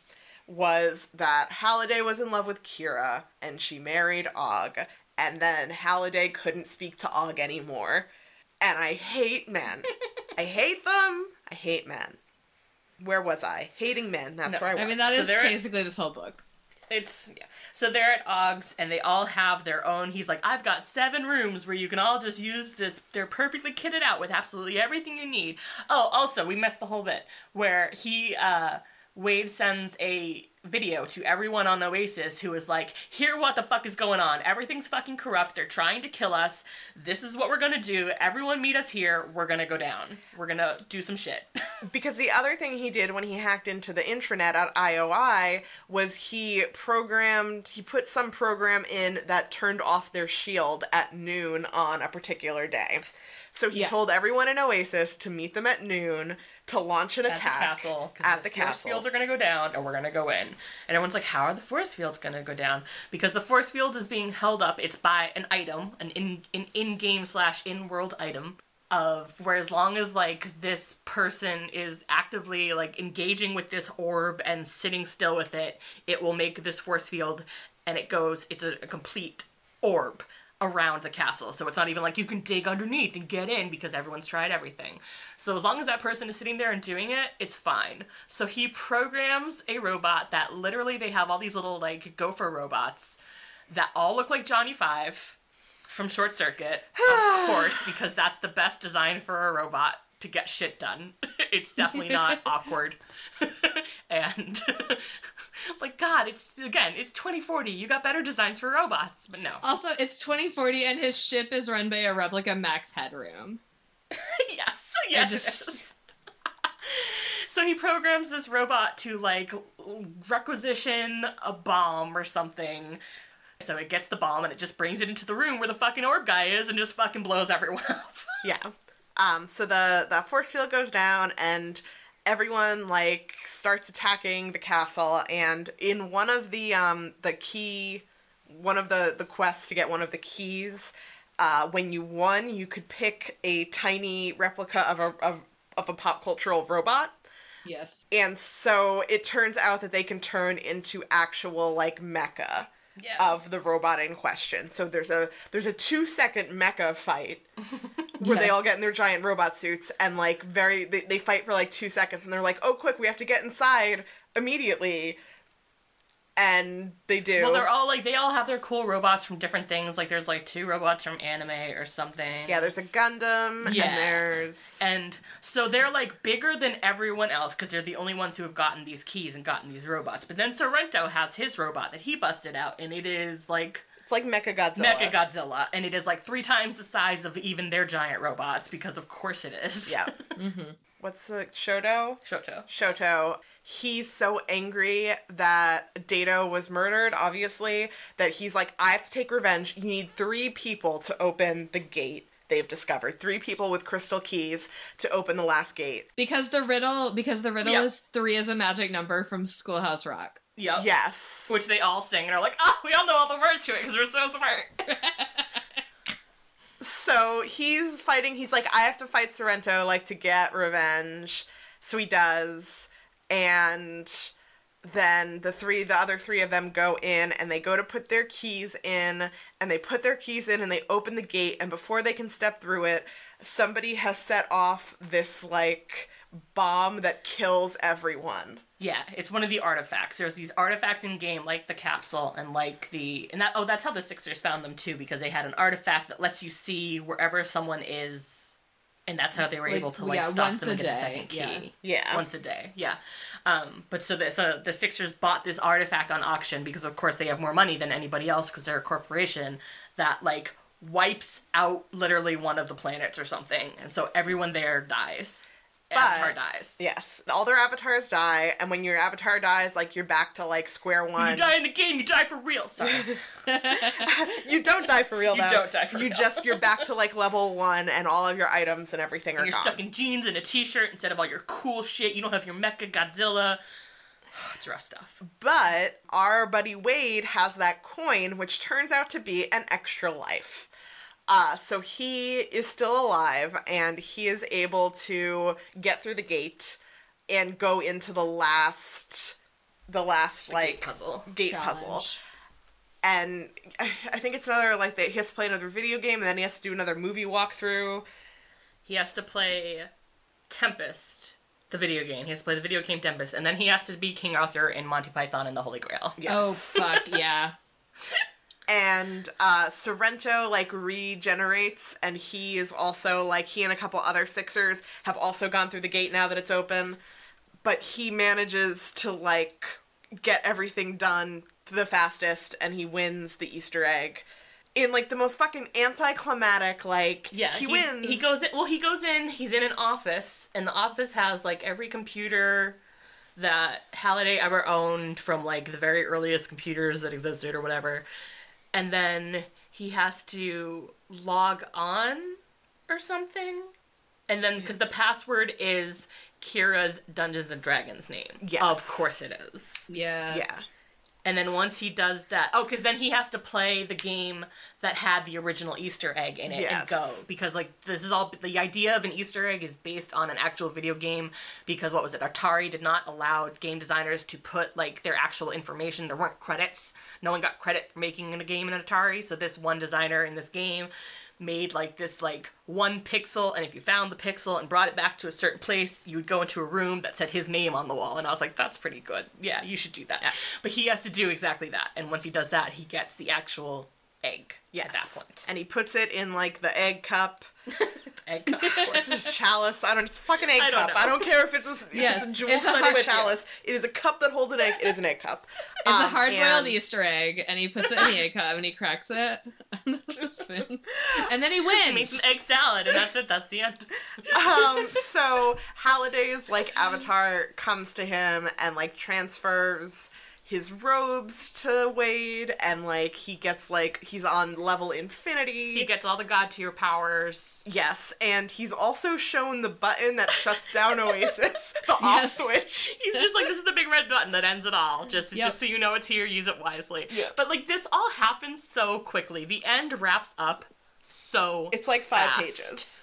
Was that Halliday was in love with Kira and she married Og. And then Halliday couldn't speak to Og anymore. And I hate men. I hate them. I hate men. Where was I? Hating men. That's where I was. I mean, that is basically this whole book. It's, yeah. So they're at Og's, and they all have their own, he's like, I've got 7 rooms where you can all just use this, they're perfectly kitted out with absolutely everything you need. Oh, also, we missed the whole bit, where he, Wade sends a video to everyone on Oasis who is like, hear what the fuck is going on, everything's fucking corrupt, they're trying to kill us, this is what we're gonna do, everyone meet us here, we're gonna go down, we're gonna do some shit. Because the other thing he did when he hacked into the intranet at IOI was he put some program in that turned off their shield at noon on a particular day. So he told everyone in Oasis to meet them at noon to launch an attack at the castle. Force fields are going to go down, and we're going to go in. And everyone's like, how are the force fields going to go down? Because the force field is being held up. It's by an item, an in-game / in-world item, of where as long as, like, this person is actively, like, engaging with this orb and sitting still with it, it will make this force field, and it's a complete orb around the castle. So it's not even like you can dig underneath and get in, because everyone's tried everything. So as long as that person is sitting there and doing it, it's fine. So he programs a robot that literally, they have all these little, like, gopher robots that all look like Johnny Five from Short Circuit, of course, because that's the best design for a robot to get shit done. It's definitely not awkward. And like, God, it's 2040. You got better designs for robots, but no. Also, it's 2040 and his ship is run by a replica Max Headroom. Yes, it is. So he programs this robot to, like, requisition a bomb or something. So it gets the bomb and it just brings it into the room where the fucking orb guy is and just fucking blows everyone up. Yeah. So the force field goes down and everyone, like, starts attacking the castle, and in one of the quests to get one of the keys, when you won, you could pick a tiny replica of a pop cultural robot. Yes. And so it turns out that they can turn into actual, like, mecha. Yeah. Of the robot in question. So there's a 2-second mecha fight where they all get in their giant robot suits and, like, they fight for, like, 2 seconds, and they're like, oh, quick, we have to get inside immediately. And they do. Well, they're all, like, they all have their cool robots from different things. Like, there's, like, 2 robots from anime or something. Yeah, there's a Gundam, and there's... And so they're, like, bigger than everyone else, because they're the only ones who have gotten these keys and gotten these robots. But then Sorrento has his robot that he busted out, and it is, like... It's like Mechagodzilla. Mechagodzilla, and it is, like, 3 times the size of even their giant robots, because of course it is. Yeah. Mm-hmm. What's the... Shoto. He's so angry that Daito was murdered, obviously, that he's like, I have to take revenge. You need 3 people to open the gate they've discovered. 3 people with crystal keys to open the last gate. Because the riddle is 3 is a magic number from Schoolhouse Rock. Yep. Yes. Which they all sing and are like, oh, we all know all the words to it because we're so smart. So he's fighting. He's like, I have to fight Sorrento, like, to get revenge. So he does. And then the other three of them go in, and they go to put their keys in, and they put their keys in, and they open the gate, and before they can step through it, somebody has set off this, like, bomb that kills everyone. Yeah, it's one of the artifacts. There's these artifacts in-game, like the capsule, and like the... and that. Oh, that's how the Sixers found them, too, because they had an artifact that lets you see wherever someone is... And that's how they were able to, like, stop them and get a second key. Yeah. Once a day. Yeah. But so the Sixers bought this artifact on auction because, of course, they have more money than anybody else because they're a corporation that, like, wipes out literally one of the planets or something. And so everyone there dies. Avatar dies. Yes. All their avatars die. And when your avatar dies, like, you're back to, like, square one. When you die in the game, you die for real. Sorry. You don't die for real, though. You're back to, like, level 1, and all of your items and everything are gone. You're stuck in jeans and a t-shirt instead of all your cool shit. You don't have your Mecha Godzilla. It's rough stuff. But our buddy Wade has that coin, which turns out to be an extra life. So he is still alive, and he is able to get through the gate and go into the last gate puzzle. And I think it's another, like, that he has to play another video game, and then he has to do another movie walkthrough. He has to play Tempest, the video game. He has to play the video game Tempest, and then he has to be King Arthur in Monty Python and the Holy Grail. Yes. Oh, fuck, yeah. And Sorrento, like, regenerates, and he is also, like, he and a couple other Sixers have also gone through the gate now that it's open, but he manages to, like, get everything done the fastest, and he wins the Easter egg in, like, the most fucking anticlimactic, like, yeah, he wins. He goes in, he's in an office, and the office has, like, every computer that Halliday ever owned from, like, the very earliest computers that existed or whatever, and then he has to log on or something, and then, because the password is Kira's Dungeons and Dragons name. Yes. Of course it is. Yes. Yeah. And then once he does that... Oh, because then he has to play the game that had the original Easter egg in it. Yes. And go. Because, like, this is all... The idea of an Easter egg is based on an actual video game because, what was it, Atari did not allow game designers to put, like, their actual information. There weren't credits. No one got credit for making a game in Atari. So this one designer in this game made, like, this, like, one pixel. And if you found the pixel and brought it back to a certain place, you would go into a room that said his name on the wall. And I was like, that's pretty good. Yeah, you should do that. Yeah. But he has to do exactly that. And once he does that, he gets the actual egg. Yes. At that point. And he puts it in, like, the egg cup. Egg cup, of course. It's a chalice. it's a fucking egg cup. I don't care if it's a jewel-studded chalice. It is a cup that holds an egg. It is an egg cup. It's a hard-boiled Easter egg, and he puts it in the egg cup, and he cracks it. And then he wins. He makes an egg salad, and that's it. That's the end. So Halliday's, like, avatar comes to him and, like, transfers his robes to Wade, and, like, he gets, like, he's on level infinity. He gets all the god tier powers. Yes, and he's also shown the button that shuts down Oasis, the off switch. He's just like, this is the big red button that ends it all. Just so you know it's here, use it wisely. Yep. But, like, this all happens so quickly. The end wraps up so fast. It's like 5 pages.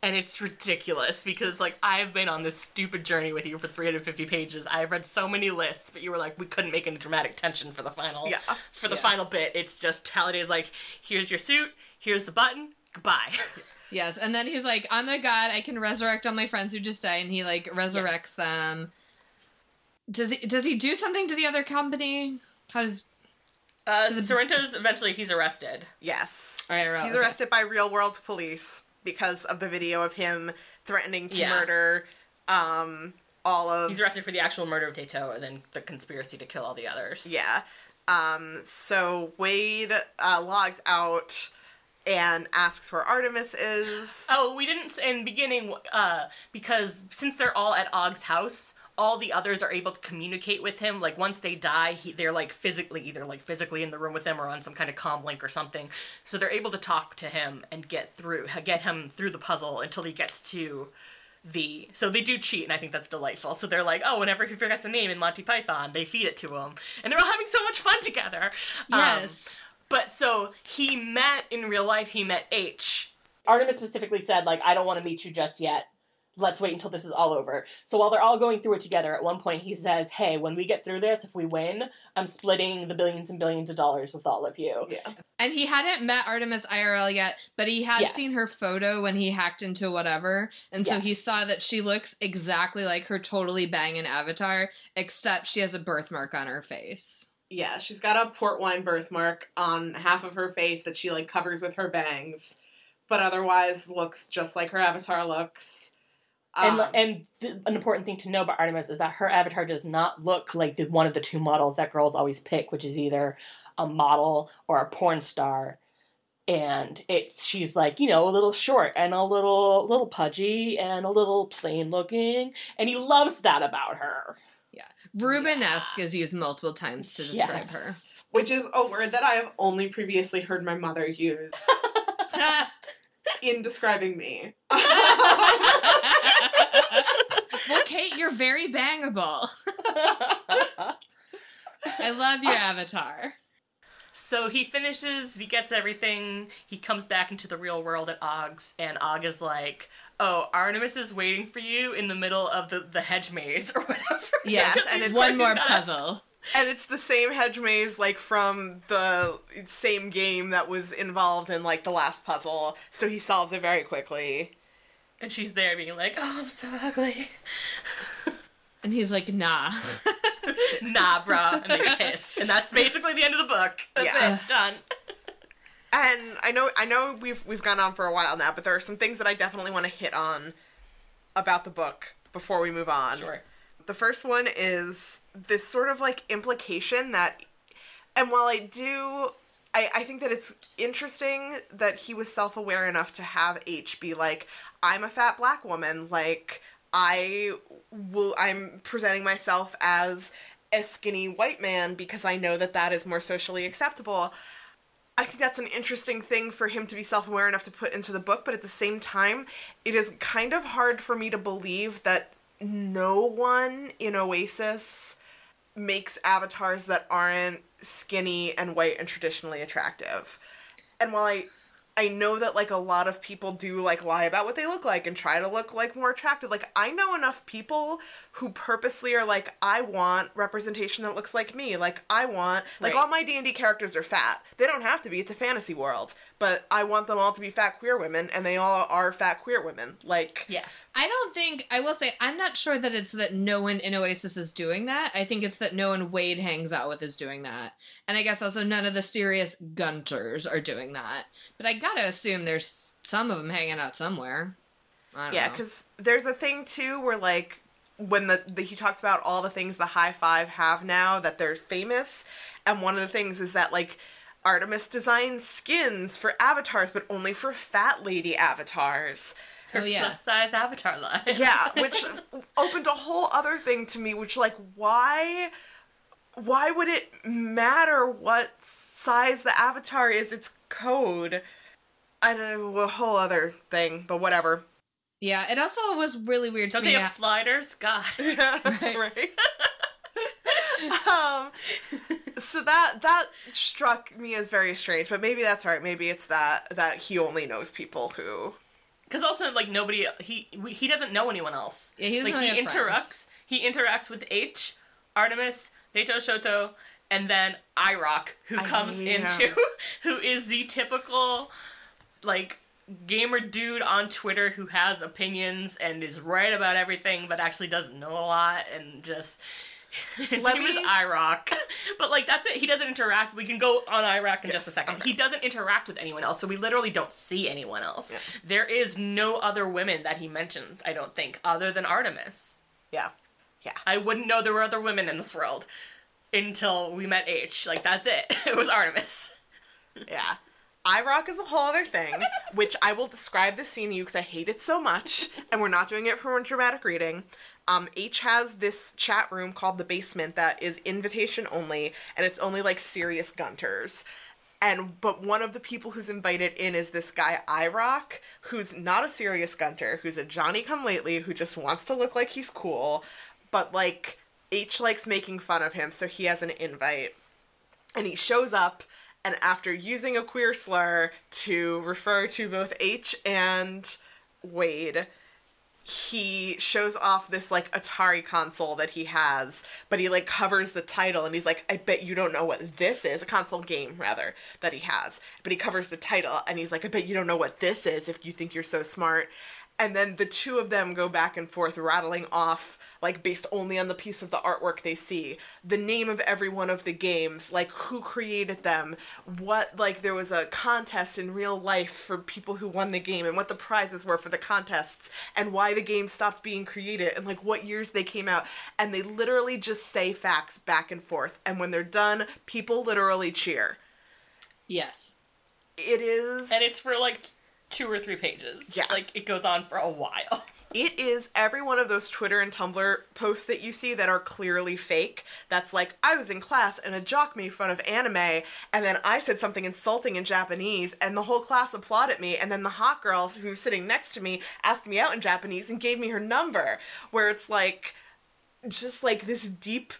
And it's ridiculous because, like, I've been on this stupid journey with you for 350 pages. I've read so many lists, but you were like, we couldn't make any dramatic tension for the final. Yeah. For the final bit, it's just Halliday's like, here's your suit, here's the button, goodbye. Yes, and then he's like, I'm the god, I can resurrect all my friends who just died, and he, like, resurrects them. Does he do something to the other company? How does... Sorrento's, eventually, he's arrested. Yes. All right, he's arrested by real world police. Because of the video of him threatening to murder all of... He's arrested for the actual murder of Daito and then the conspiracy to kill all the others. Yeah. So Wade logs out and asks where Artemis is. Oh, we didn't say in the beginning, because since they're all at Og's house, all the others are able to communicate with him. Like, once they die, they're, like, physically, either, like, physically in the room with him or on some kind of comm link or something. So they're able to talk to him and get him through the puzzle until he gets to the... So they do cheat, and I think that's delightful. So they're like, oh, whenever he forgets a name in Monty Python, they feed it to him. And they're all having so much fun together. Yes. But so in real life, he met H. Artemis specifically said, like, I don't want to meet you just yet. Let's wait until this is all over. So while they're all going through it together, at one point he says, hey, when we get through this, if we win, I'm splitting the billions and billions of dollars with all of you. Yeah. And he hadn't met Artemis IRL yet, but he had seen her photo when he hacked into whatever. And so he saw that she looks exactly like her totally banging avatar, except she has a birthmark on her face. Yeah, she's got a port wine birthmark on half of her face that she, like, covers with her bangs, but otherwise looks just like her avatar looks. An important thing to know about Artemis is that her avatar does not look like one of the two models that girls always pick, which is either a model or a porn star. And she's like, you know, a little short and a little pudgy and a little plain looking. And he loves that about her. Yeah. Rubenesque is used multiple times to describe her. Which is a word that I have only previously heard my mother use in describing me. Well, Kate, you're very bangable. I love your avatar. So he finishes, he gets everything, he comes back into the real world at Og's, and Og is like, oh, Artemis is waiting for you in the middle of the hedge maze or whatever. Yes, and it's one more puzzle. And it's the same hedge maze, like, from the same game that was involved in, like, the last puzzle, so he solves it very quickly. And she's there being like, oh, I'm so ugly. And he's like, nah. Nah, brah. And they kiss. And that's basically the end of the book. That's it. Done. And I know we've gone on for a while now, but there are some things that I definitely want to hit on about the book before we move on. Sure. The first one is this sort of, like, implication that... And while I think that it's interesting that he was self-aware enough to have H be like, I'm a fat black woman, like... I'm presenting myself as a skinny white man because I know that that is more socially acceptable. I think that's an interesting thing for him to be self-aware enough to put into the book, but at the same time, it is kind of hard for me to believe that no one in Oasis makes avatars that aren't skinny and white and traditionally attractive. And while I know that, like, a lot of people do, like, lie about what they look like and try to look, like, more attractive. Like, I know enough people who purposely are like, I want representation that looks like me. Like, I want... Like, all my D&D characters are fat. They don't have to be. It's a fantasy world. But I want them all to be fat queer women, and they all are fat queer women. Like... Yeah. I don't think... I will say, I'm not sure that it's that no one in Oasis is doing that. I think it's that no one Wade hangs out with is doing that. And I guess also none of the serious gunters are doing that. But I gotta assume there's some of them hanging out somewhere. I don't know. Yeah, because there's a thing, too, where, like, when he talks about all the things the High Five have now that they're famous, and one of the things is that, like, Artemis designs skins for avatars, but only for fat lady avatars. Her plus-size avatar line. Yeah, which opened a whole other thing to me, which, like, why would it matter what size the avatar is? It's code. I don't know, a whole other thing, but whatever. Yeah, it also was really weird to me. Don't they have sliders? God. Yeah, right. So that struck me as very strange, but maybe that's right. Maybe it's that he only knows people who... Because also, like, nobody... He doesn't know anyone else. Yeah, he doesn't know anyone else. He interacts with H, Artemis, Daito, Shoto, and then IROC, who is the typical, like, gamer dude on Twitter who has opinions and is right about everything but actually doesn't know a lot and just... His name is IROC. But, like, that's it. He doesn't interact. We can go on IROC in just a second. Okay. He doesn't interact with anyone else, so we literally don't see anyone else. Yeah. There is no other women that he mentions, I don't think, other than Artemis. Yeah. Yeah. I wouldn't know there were other women in this world until we met H. Like, that's it. It was Artemis. Yeah. IROC is a whole other thing, which I will describe this scene to you because I hate it so much, and we're not doing it for dramatic reading. H has this chat room called The Basement that is invitation only, and it's only, like, serious gunters. But one of the people who's invited in is this guy, IROC, who's not a serious gunter, who's a Johnny-come-lately, who just wants to look like he's cool, but, like, H likes making fun of him, so he has an invite. And he shows up, and after using a queer slur to refer to both H and Wade... he shows off this, like, Atari console that he has, but he, like, covers the title, and he's like, I bet you don't know what this is. A console game, rather, that he has. But he covers the title, and he's like, I bet you don't know what this is if you think you're so smart. And then the two of them go back and forth, rattling off, like, based only on the piece of the artwork they see, the name of every one of the games, like, who created them, what, like, there was a contest in real life for people who won the game, and what the prizes were for the contests, and why the game stopped being created, and, like, what years they came out, and they literally just say facts back and forth, and when they're done, people literally cheer. Yes. It is... And it's for, like... 2 or 3 pages. Yeah. Like, it goes on for a while. It is every one of those Twitter and Tumblr posts that you see that are clearly fake. That's like, I was in class and a jock made fun of anime, and then I said something insulting in Japanese, and the whole class applauded me, and then the hot girl who was sitting next to me asked me out in Japanese and gave me her number. Where it's like, just like this deep,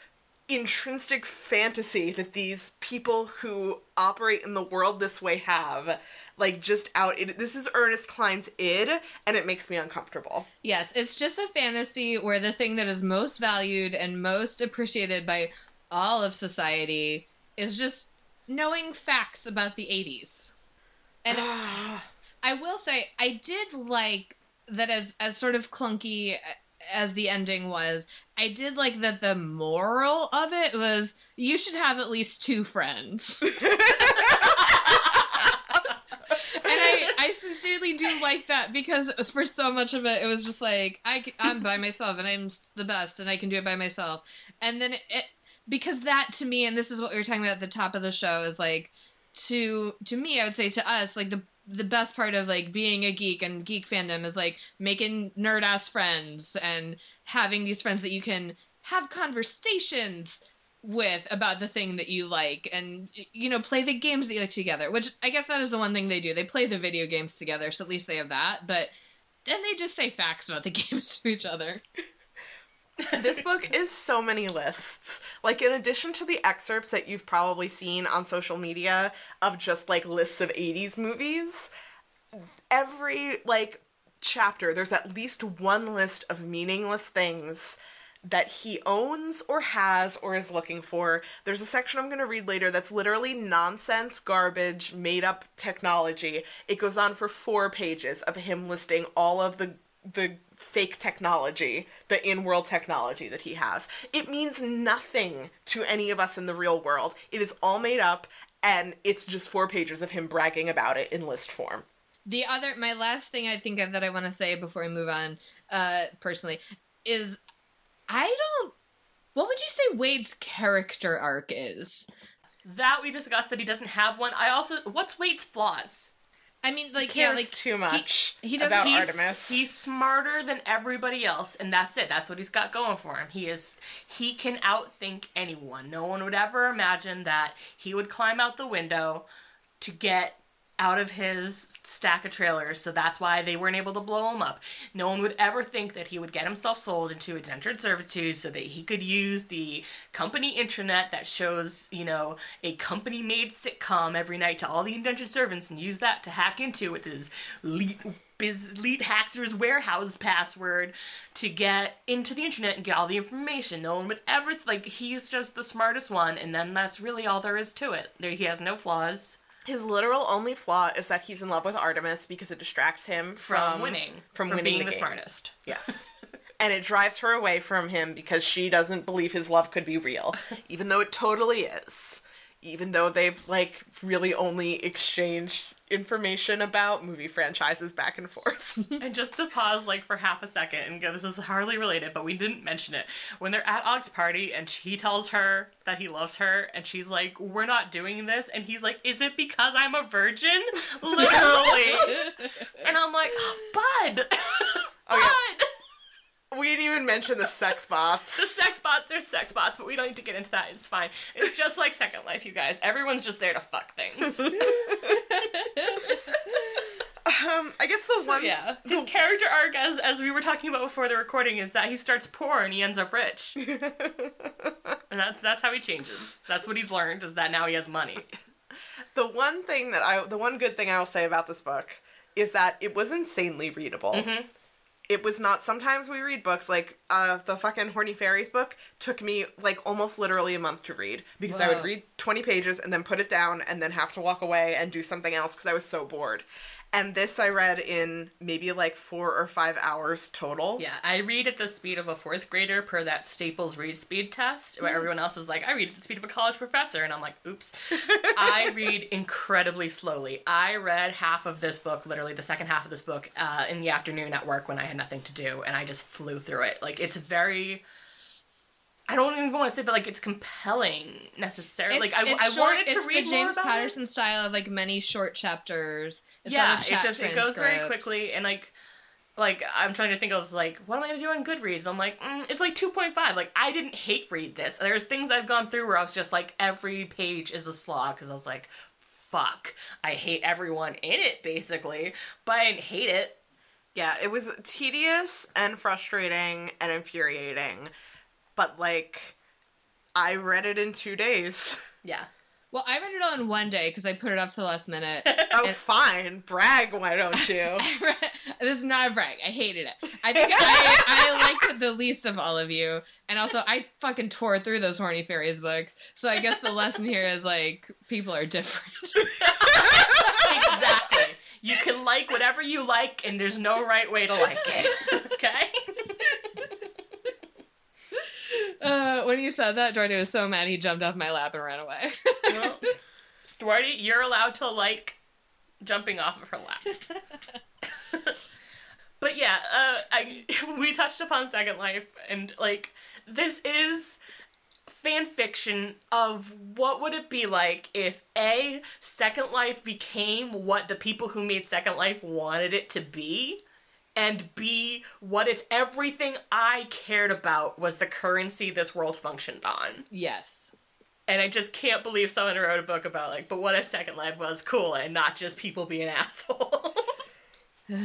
intrinsic fantasy that these people who operate in the world this way have. Like, just out. This is Ernest Cline's id, and it makes me uncomfortable. Yes, it's just a fantasy where the thing that is most valued and most appreciated by all of society is just knowing facts about the 80s. And I will say, I did like that as sort of clunky as the ending was, I did like that the moral of it was, you should have at least 2 friends. I sincerely do like that, because for so much of it, it was just like, I'm by myself, and I'm the best, and I can do it by myself. And then because that, to me, and this is what we were talking about at the top of the show, is like, to me, I would say to us, like, the best part of, like, being a geek and geek fandom is, like, making nerd-ass friends, and having these friends that you can have conversations with about the thing that you like, and, you know, play the games that you like together, which I guess that is the one thing they do. They play the video games together, so at least they have that, but then they just say facts about the games to each other. This book is so many lists. Like, in addition to the excerpts that you've probably seen on social media of just, like, lists of 80s movies, every, like, chapter, there's at least one list of meaningless things that he owns or has or is looking for. There's a section I'm going to read later that's literally nonsense, garbage, made-up technology. It goes on for 4 pages of him listing all of the fake technology, the in-world technology that he has. It means nothing to any of us in the real world. It is all made up, and it's just 4 pages of him bragging about it in list form. My last thing I think of that I want to say before I move on, personally, is what would you say Wade's character arc is? That we discussed, that he doesn't have one. What's Wade's flaws? I mean, like, he cares too much about Artemis. He's smarter than everybody else, and that's it. That's what he's got going for him. He can outthink anyone. No one would ever imagine that he would climb out the window to get out of his stack of trailers, so that's why they weren't able to blow him up. No one would ever think that he would get himself sold into indentured servitude so that he could use the company intranet that shows, you know, a company-made sitcom every night to all the indentured servants and use that to hack into with his Leet Haxer's warehouse password to get into the internet and get all the information. No one would ever, he's just the smartest one, and then that's really all there is to it. He has no flaws. His literal only flaw is that he's in love with Artemis because it distracts him from winning. From winning being the smartest. Yes. And it drives her away from him because she doesn't believe his love could be real, even though it totally is. Even though they've, like, really only exchanged information about movie franchises back and forth. And just to pause, for half a second, and go, this is hardly related, but we didn't mention it. When they're at Og's party, and he tells her that he loves her, and she's like, we're not doing this, and he's like, is it because I'm a virgin? Literally. And I'm like, oh, bud! Bud! We didn't even mention the sex bots. The sex bots are sex bots, but we don't need to get into that. It's fine. It's just like Second Life, you guys. Everyone's just there to fuck things. I guess his character arc, as we were talking about before the recording, is that he starts poor and he ends up rich. And that's how he changes. That's what he's learned, is that now he has money. The one good thing I will say about this book is that it was insanely readable. Mm-hmm. It was not, sometimes we read books, the fucking Horny Fairies book took me, almost literally a month to read. Because I would read 20 pages and then put it down and then have to walk away and do something else because I was so bored. And this I read in maybe, 4 or 5 hours total. Yeah, I read at the speed of a 4th grader per that Staples read speed test, where everyone else is like, I read at the speed of a college professor. And I'm like, oops. I read incredibly slowly. I read half of this book, literally the second half of this book, in the afternoon at work when I had nothing to do, and I just flew through it. It's very I don't even want to say that, like, it's compelling, necessarily. It's, like, I wanted to read more about it. It's the James Patterson style of, like, many short chapters. It's it goes very quickly, and, like, I'm trying to think, I was like, what am I going to do on Goodreads? I'm like, it's, like, 2.5. Like, I didn't hate read this. There's things I've gone through where I was just, like, every page is a slog, because I was like, fuck, I hate everyone in it, basically. But I didn't hate it. Yeah, it was tedious and frustrating and infuriating. But, like, I read it in 2 days. Yeah. Well, I read it all in one day because I put it off to the last minute. Oh, fine. Brag, why don't you? This is not a brag. I hated it. I think I liked it the least of all of you. And also, I fucking tore through those Horny Fairies books. So I guess the lesson here is, like, people are different. Exactly. You can like whatever you like, and there's no right way to like it. Okay? When you said that, Duarte was so mad he jumped off my lap and ran away. Well, Duarte, you're allowed to like jumping off of her lap. But yeah, we touched upon Second Life, and like, this is fan fiction of what would it be like if A, Second Life became what the people who made Second Life wanted it to be. And B, what if everything I cared about was the currency this world functioned on? Yes. And I just can't believe someone wrote a book about, like, but what if Second Life was cool and not just people being assholes? All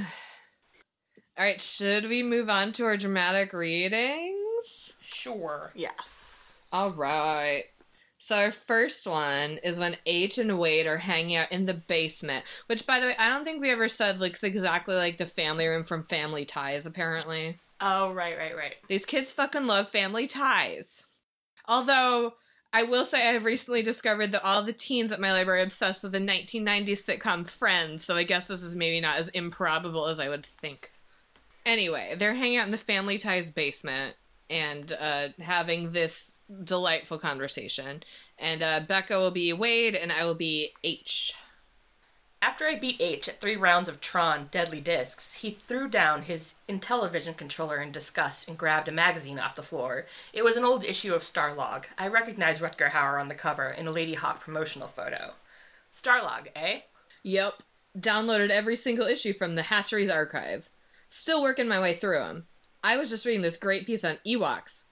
right, should we move on to our dramatic readings? Sure. Yes. All right. So our first one is when H and Wade are hanging out in the basement, which, by the way, I don't think we ever said looks exactly like the family room from Family Ties, apparently. Oh, right. These kids fucking love Family Ties. Although, I will say I've recently discovered that all the teens at my library are obsessed with the 1990s sitcom Friends, so I guess this is maybe not as improbable as I would think. Anyway, they're hanging out in the Family Ties basement and having this delightful conversation. And Becca will be Wade, and I will be H. After I beat H at 3 rounds of Tron Deadly Discs, he threw down his Intellivision controller in disgust and grabbed a magazine off the floor. It was an old issue of Starlog. I recognized Rutger Hauer on the cover in a Ladyhawke promotional photo. Starlog, eh? Yep. Downloaded every single issue from the Hatcheries archive. Still working my way through them. I was just reading this great piece on Ewoks,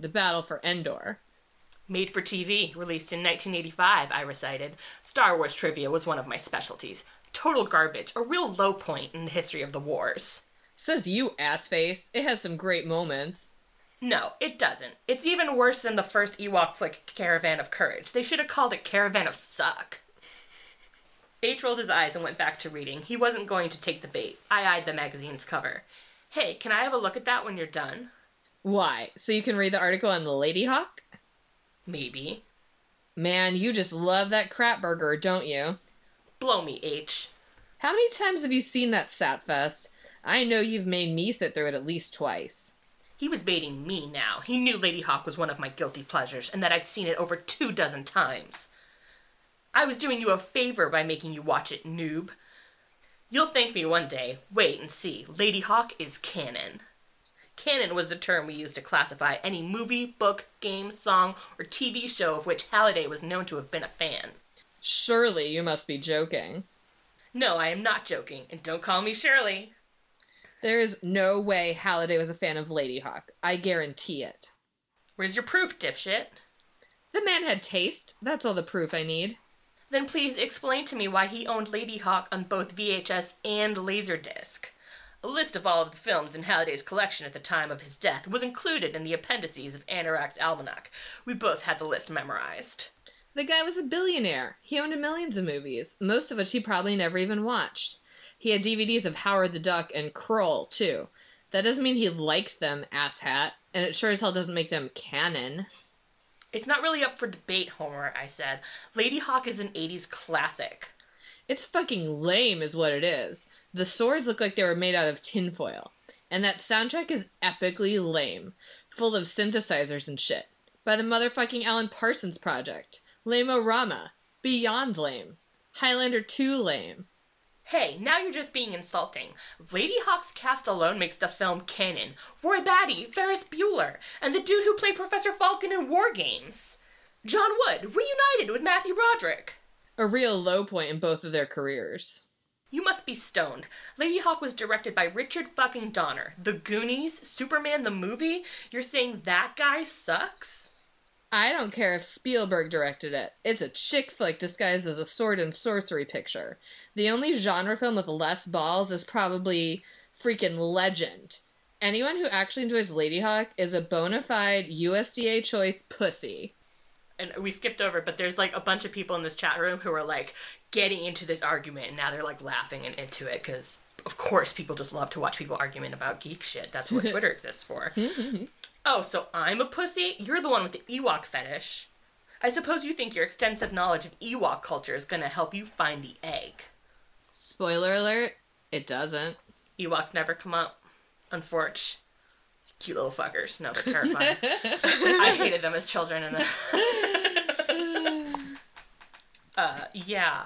the battle for Endor. Made for TV, released in 1985, I recited. Star Wars trivia was one of my specialties. Total garbage, a real low point in the history of the wars. Says you, assface. It has some great moments. No, it doesn't. It's even worse than the first Ewok flick, Caravan of Courage. They should have called it Caravan of Suck. H rolled his eyes and went back to reading. He wasn't going to take the bait. I eyed the magazine's cover. Hey, can I have a look at that when you're done? Why? So you can read the article on Ladyhawke? Maybe. Man, you just love that crap burger, don't you? Blow me, H. How many times have you seen that sapfest? I know you've made me sit through it at least twice. He was baiting me now. He knew Ladyhawke was one of my guilty pleasures, and that I'd seen it over 24 times. I was doing you a favor by making you watch it, noob. You'll thank me one day. Wait and see. Ladyhawke is canon. Canon was the term we used to classify any movie, book, game, song, or TV show of which Halliday was known to have been a fan. Surely you must be joking. No, I am not joking, and don't call me Shirley. There is no way Halliday was a fan of Ladyhawke. I guarantee it. Where's your proof, dipshit? The man had taste. That's all the proof I need. Then please explain to me why he owned Ladyhawke on both VHS and Laserdisc. A list of all of the films in Halliday's collection at the time of his death was included in the appendices of Anorak's Almanac. We both had the list memorized. The guy was a billionaire. He owned millions of movies, most of which he probably never even watched. He had DVDs of Howard the Duck and Kroll, too. That doesn't mean he liked them, asshat, and it sure as hell doesn't make them canon. It's not really up for debate, Homer, I said. Ladyhawke is an 80s classic. It's fucking lame is what it is. The swords look like they were made out of tinfoil. And that soundtrack is epically lame. Full of synthesizers and shit. By the motherfucking Alan Parsons Project. Lame-O-Rama. Beyond lame. Highlander 2 lame. Hey, now you're just being insulting. Ladyhawke's cast alone makes the film canon. Roy Batty, Ferris Bueller, and the dude who played Professor Falcon in War Games. John Wood, reunited with Matthew Broderick. A real low point in both of their careers. You must be stoned. Ladyhawke was directed by Richard fucking Donner. The Goonies, Superman the movie? You're saying that guy sucks? I don't care if Spielberg directed it. It's a chick flick disguised as a sword and sorcery picture. The only genre film with less balls is probably freaking Legend. Anyone who actually enjoys Ladyhawke is a bona fide USDA choice pussy. And we skipped over, but there's like a bunch of people in this chat room who are like getting into this argument, and now they're like laughing and into it because, of course, people just love to watch people argument about geek shit. That's what Twitter exists for. Oh, so I'm a pussy? You're the one with the Ewok fetish. I suppose you think your extensive knowledge of Ewok culture is going to help you find the egg. Spoiler alert, it doesn't. Ewoks never come up. Unfortunately. Cute little fuckers. No, they're terrifying. I hated them as children. And Yeah.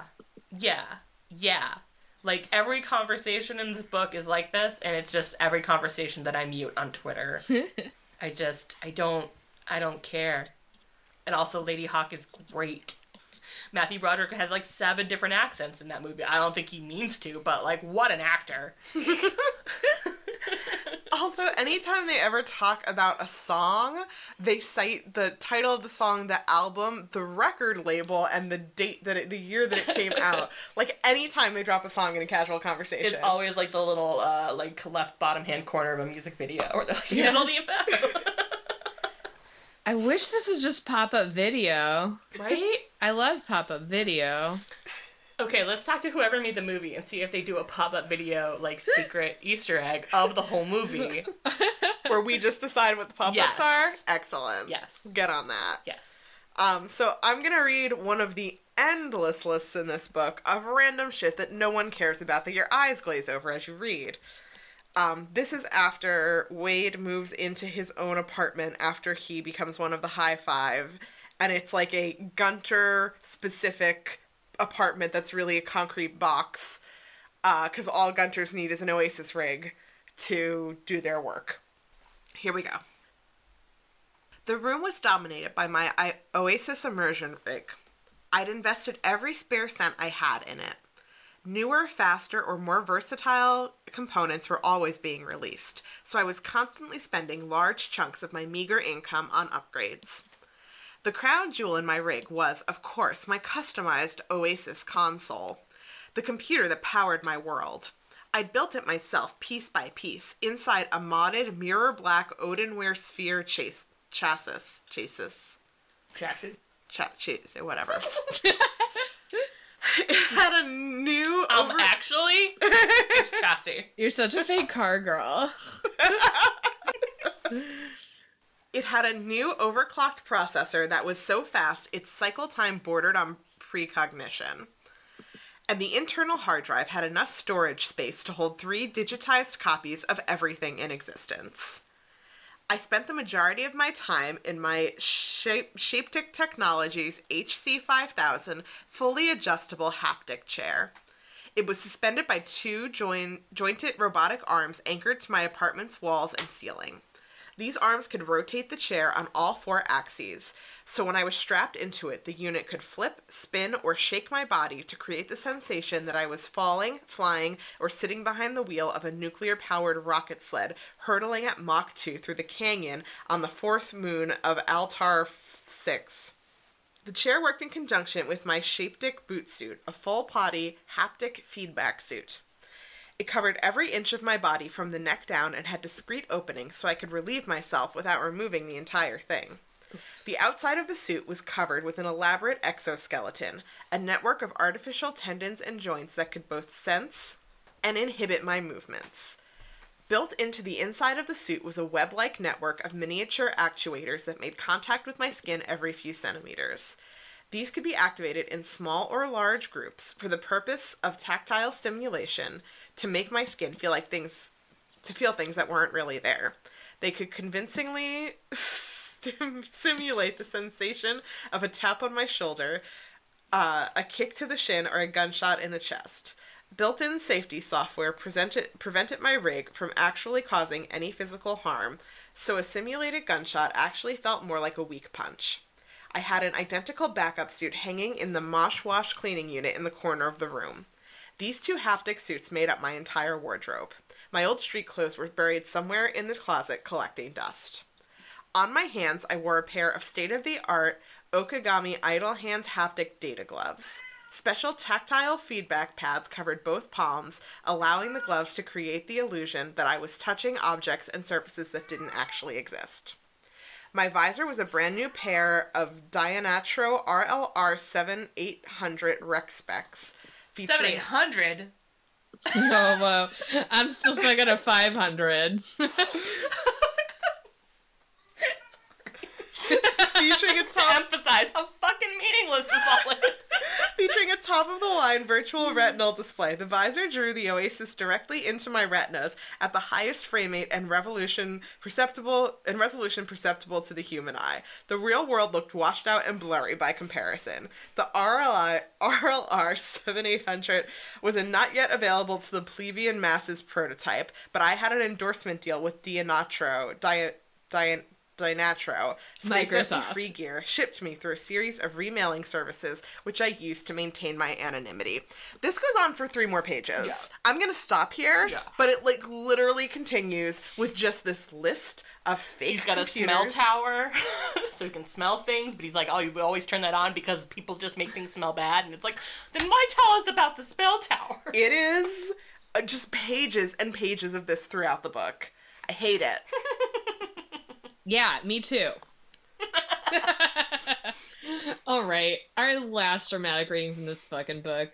Like, every conversation in this book is like this, and it's just every conversation that I mute on Twitter. I don't care. And also, Ladyhawke is great. Matthew Broderick has, like, 7 different accents in that movie. I don't think he means to, but, like, what an actor. Also, anytime they ever talk about a song, they cite the title of the song, the album, the record label, and the date, the year that it came out. Like, anytime they drop a song in a casual conversation. It's always, like, the little, like, left bottom hand corner of a music video. Or the, like, all the info. I wish this was just pop-up video. Right? I love pop-up video. Okay, let's talk to whoever made the movie and see if they do a pop-up video, like, secret Easter egg of the whole movie. Where we just decide what the pop-ups are? Excellent. Yes. Get on that. Yes. So I'm going to read one of the endless lists in this book of random shit that no one cares about that your eyes glaze over as you read. This is after Wade moves into his own apartment after he becomes one of the High Five, and it's like a Gunter-specific apartment that's really a concrete box, because all Gunters need is an Oasis rig to do their work. Here we go. The room was dominated by my Oasis immersion rig. I'd invested every spare cent I had in it. Newer, faster, or more versatile components were always being released, so I was constantly spending large chunks of my meager income on upgrades. The crown jewel in my rig was, of course, my customized Oasis console, the computer that powered my world. I'd built it myself, piece by piece, inside a modded mirror-black Odinware sphere chassis, whatever. It had a new... actually, it's chassis. You're such a fake car girl. It had a new overclocked processor that was so fast its cycle time bordered on precognition. And the internal hard drive had enough storage space to hold 3 digitized copies of everything in existence. I spent the majority of my time in my Shapetic Technologies HC5000 fully adjustable haptic chair. It was suspended by 2 jointed robotic arms anchored to my apartment's walls and ceiling. These arms could rotate the chair on all 4 axes, so when I was strapped into it, the unit could flip, spin, or shake my body to create the sensation that I was falling, flying, or sitting behind the wheel of a nuclear-powered rocket sled, hurtling at Mach 2 through the canyon on the 4th moon of Altar 6. The chair worked in conjunction with my Shapetic boot suit, a full body haptic feedback suit. It covered every inch of my body from the neck down and had discreet openings so I could relieve myself without removing the entire thing. The outside of the suit was covered with an elaborate exoskeleton, a network of artificial tendons and joints that could both sense and inhibit my movements. Built into the inside of the suit was a web-like network of miniature actuators that made contact with my skin every few centimeters. These could be activated in small or large groups for the purpose of tactile stimulation to make my skin feel things that weren't really there. They could convincingly simulate the sensation of a tap on my shoulder, a kick to the shin, or a gunshot in the chest. Built-in safety software prevented my rig from actually causing any physical harm, so a simulated gunshot actually felt more like a weak punch. I had an identical backup suit hanging in the mosh wash cleaning unit in the corner of the room. These two haptic suits made up my entire wardrobe. My old street clothes were buried somewhere in the closet collecting dust. On my hands, I wore a pair of state-of-the-art Okagami Idle Hands haptic data gloves. Special tactile feedback pads covered both palms, allowing the gloves to create the illusion that I was touching objects and surfaces that didn't actually exist. My visor was a brand new pair of Dianatro RLR 7800 Rec Specs. 7800? Oh, wow. I'm still stuck at a 500. Featuring a top... to emphasize how fucking meaningless this all is. Featuring a top-of-the-line virtual retinal display, the visor drew the Oasis directly into my retinas at the highest frame rate and resolution perceptible to the human eye. The real world looked washed out and blurry by comparison. The RLR 7800 was a not-yet-available to the plebeian masses prototype, but I had an endorsement deal with Dianatro, so they sent me free gear, shipped me through a series of remailing services, which I used to maintain my anonymity. This goes on for 3 more pages. Yeah. I'm gonna stop here, but it literally continues with just this list of fake computers. He's got a smell tower, so he can smell things, but he's like, oh, you always turn that on because people just make things smell bad, and it's like, then why tell us about the smell tower? It is just pages and pages of this throughout the book. I hate it. Yeah, me too. All right. Our last dramatic reading from this fucking book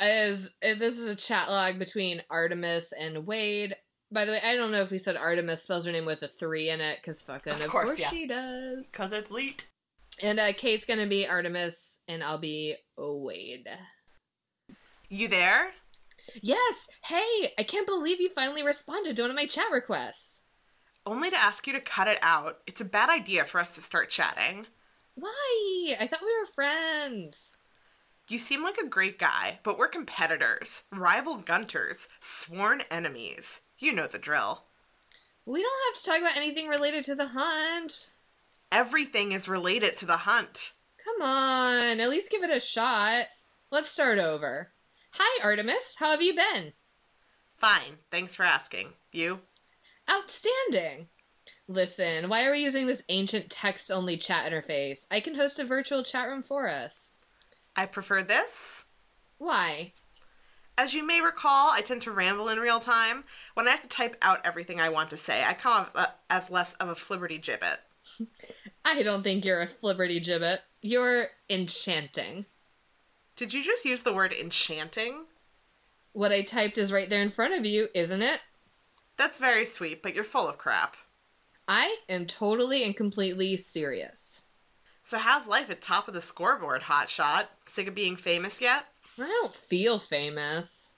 is a chat log between Artemis and Wade. By the way, I don't know if we said Artemis spells her name with a 3 in it, because fucking of course she does. Because it's leet. And Kate's going to be Artemis, and I'll be Wade. You there? Yes. Hey, I can't believe you finally responded to one of my chat requests. Only to ask you to cut it out. It's a bad idea for us to start chatting. Why? I thought we were friends. You seem like a great guy, but we're competitors, rival gunters, sworn enemies. You know the drill. We don't have to talk about anything related to the hunt. Everything is related to the hunt. Come on, at least give it a shot. Let's start over. Hi, Artemis. How have you been? Fine. Thanks for asking. You? Outstanding. Listen, why are we using this ancient text-only chat interface? I can host a virtual chat room for us. I prefer this. Why? As you may recall, I tend to ramble in real time. When I have to type out everything I want to say, I come off as less of a flibberty gibbet. I don't think you're a flibberty gibbet. You're enchanting. Did you just use the word enchanting? What I typed is right there in front of you, isn't it? That's very sweet, but you're full of crap. I am totally and completely serious. So how's life at top of the scoreboard, hotshot? Sick of being famous yet? I don't feel famous.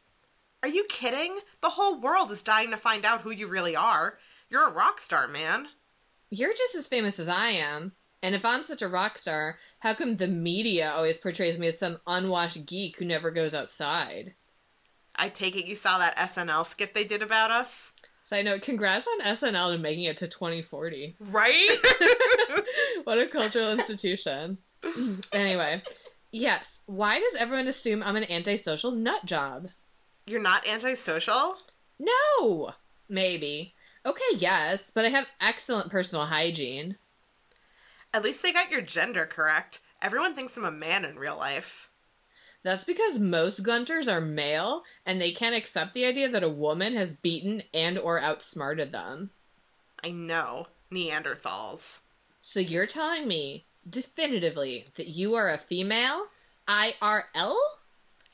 Are you kidding? The whole world is dying to find out who you really are. You're a rock star, man. You're just as famous as I am. And if I'm such a rock star, how come the media always portrays me as some unwashed geek who never goes outside? I take it you saw that SNL skit they did about us? Side note, congrats on SNL and making it to 2040. Right? What a cultural institution. Anyway, yes. Why does everyone assume I'm an antisocial nut job? You're not antisocial? No! Maybe. Okay, yes, but I have excellent personal hygiene. At least they got your gender correct. Everyone thinks I'm a man in real life. That's because most gunters are male, and they can't accept the idea that a woman has beaten and or outsmarted them. I know. Neanderthals. So you're telling me, definitively, that you are a female? IRL?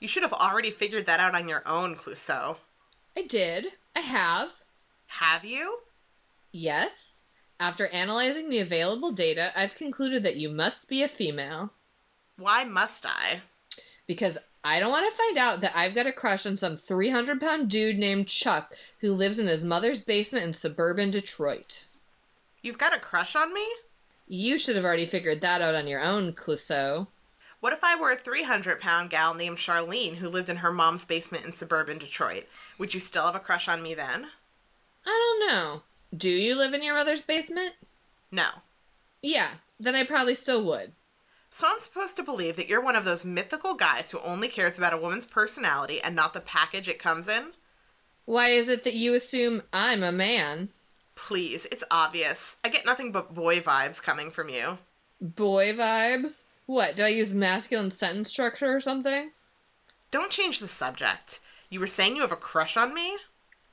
You should have already figured that out on your own, Clouseau. I did. I have. Have you? Yes. After analyzing the available data, I've concluded that you must be a female. Why must I? Because I don't want to find out that I've got a crush on some 300-pound dude named Chuck who lives in his mother's basement in suburban Detroit. You've got a crush on me? You should have already figured that out on your own, Clouseau. What if I were a 300-pound gal named Charlene who lived in her mom's basement in suburban Detroit? Would you still have a crush on me then? I don't know. Do you live in your mother's basement? No. Yeah, then I probably still would. So I'm supposed to believe that you're one of those mythical guys who only cares about a woman's personality and not the package it comes in? Why is it that you assume I'm a man? Please, it's obvious. I get nothing but boy vibes coming from you. Boy vibes? What, do I use masculine sentence structure or something? Don't change the subject. You were saying you have a crush on me?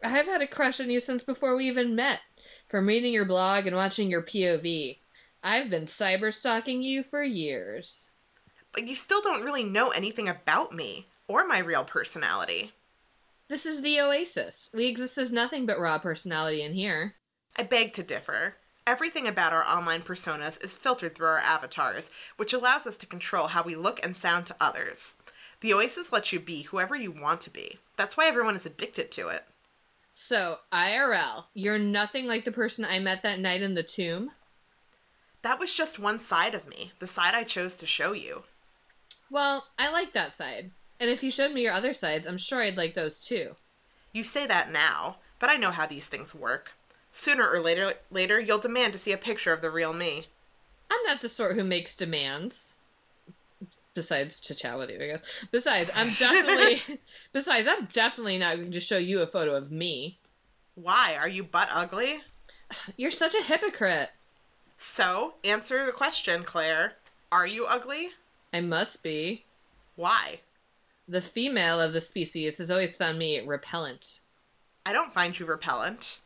I've had a crush on you since before we even met. From reading your blog and watching your POV. I've been cyber-stalking you for years. But you still don't really know anything about me, or my real personality. This is the Oasis. We exist as nothing but raw personality in here. I beg to differ. Everything about our online personas is filtered through our avatars, which allows us to control how we look and sound to others. The Oasis lets you be whoever you want to be. That's why everyone is addicted to it. So, IRL, you're nothing like the person I met that night in the tomb? That was just one side of me, the side I chose to show you. Well, I like that side. And if you showed me your other sides, I'm sure I'd like those too. You say that now, but I know how these things work. Sooner or later, you'll demand to see a picture of the real me. I'm not the sort who makes demands. Besides totality, I guess. Besides, I'm definitely not going to show you a photo of me. Why? Are you butt ugly? You're such a hypocrite. So, answer the question, Claire. Are you ugly? I must be. Why? The female of the species has always found me repellent. I don't find you repellent.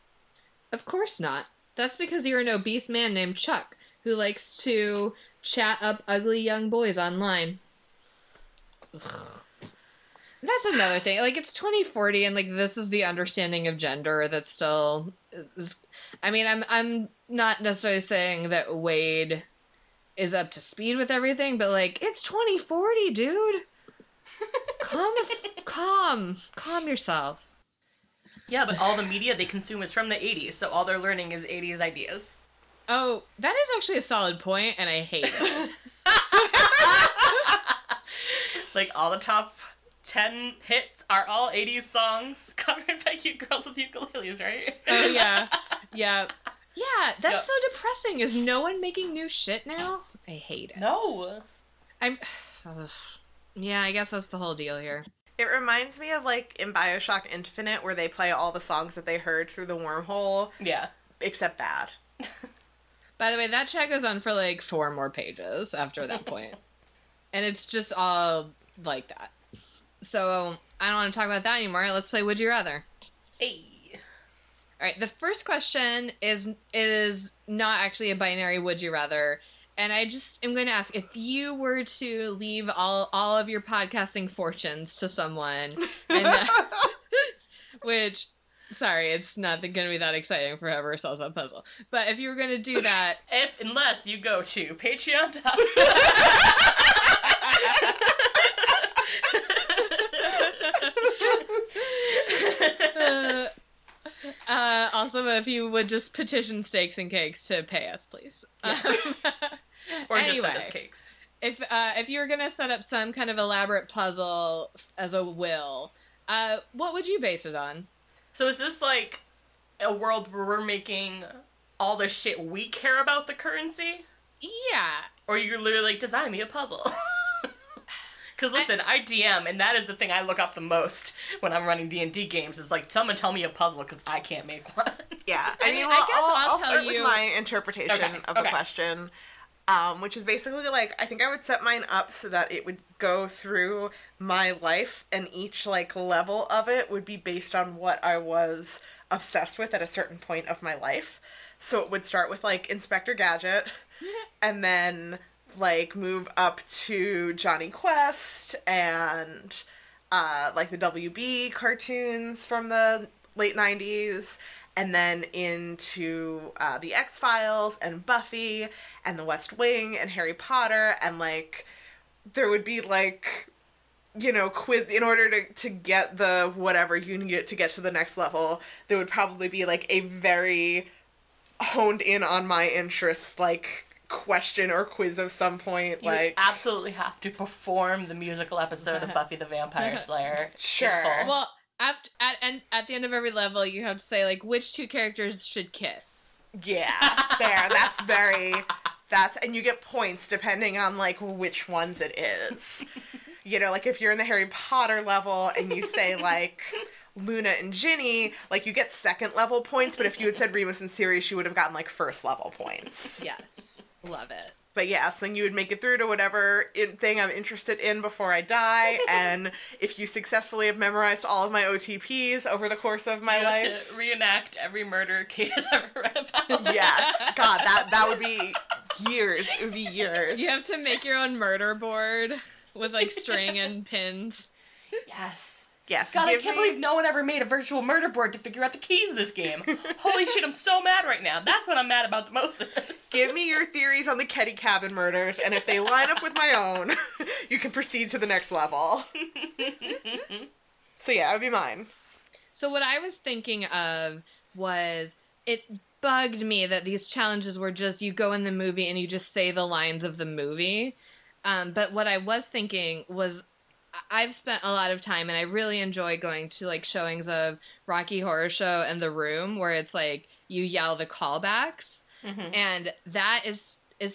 Of course not. That's because you're an obese man named Chuck, who likes to chat up ugly young boys online. Ugh. That's another thing. Like, it's 2040, and, like, this is the understanding of gender that's still... I mean, I'm not necessarily saying that Wade is up to speed with everything, but, like, it's 2040, dude. Calm yourself. Yeah, but all the media they consume is from the 80s, so all they're learning is 80s ideas. Oh, that is actually a solid point, and I hate it. Like, all the top 10 hits are all 80s songs covered by cute girls with ukuleles, right? Oh, yeah. Yeah. Yeah, that's so depressing. Is no one making new shit now? I hate it. No. Yeah, I guess that's the whole deal here. It reminds me of, like, in Bioshock Infinite, where they play all the songs that they heard through the wormhole. Yeah. Except bad. By the way, that chat goes on for, like, 4 more pages after that point. And it's just all like that. So, I don't want to talk about that anymore. Let's play Would You Rather. Hey. All right, the first question is not actually a binary Would You Rather. And I just am going to ask, if you were to leave all of your podcasting fortunes to someone, and that, which, sorry, it's not going to be that exciting for whoever solves that puzzle. But if you were going to do that... Unless you go to Patreon. Also, if you would just petition Steaks and Cakes to pay us, please. Yeah. Or anyway, just send us cakes. If you were going to set up some kind of elaborate puzzle as a will, what would you base it on? So is this like a world where we're making all the shit we care about the currency? Yeah. Or you're literally like, design me a puzzle. Because listen, I DM, and that is the thing I look up the most when I'm running D&D games. Is like, someone tell me a puzzle, because I can't make one. Yeah, I mean I'll tell start you... with my interpretation of the question, which is basically like, I think I would set mine up so that it would go through my life, and each, like, level of it would be based on what I was obsessed with at a certain point of my life. So it would start with, like, Inspector Gadget, and then... like, move up to Johnny Quest and, like, the WB cartoons from the late 90s, and then into the X-Files and Buffy and the West Wing and Harry Potter, and, like, there would be, like, you know, quiz in order to get the whatever you need it to get to the next level. There would probably be, like, a very honed in on my interests, like, question or quiz of some point. You like absolutely have to perform the musical episode of Buffy the Vampire Slayer. Sure. Well, after at the end of every level, you have to say like which two characters should kiss. Yeah, there. That's and you get points depending on like which ones it is. You know, like if you're in the Harry Potter level and you say like Luna and Ginny, like you get second level points, but if you had said Remus and Sirius, you would have gotten like first level points. Yes. Love it. But yeah, so then you would make it through to whatever thing I'm interested in before I die, and if you successfully have memorized all of my OTPs over the course of my life... have to reenact every murder Kate has ever read about. Yes. God, that would be years. It would be years. You have to make your own murder board with, like, string and pins. Yes. Yes. God, I can't believe no one ever made a virtual murder board to figure out the keys of this game. Holy shit, I'm so mad right now. That's what I'm mad about the most. Give me your theories on the Ketty Cabin murders, and if they line up with my own, you can proceed to the next level. So yeah, that would be mine. So what I was thinking of was, it bugged me that these challenges were just, you go in the movie and you just say the lines of the movie. But what I was thinking was, I've spent a lot of time, and I really enjoy going to, like, showings of Rocky Horror Show and The Room, where it's, like, you yell the callbacks. Mm-hmm. And that is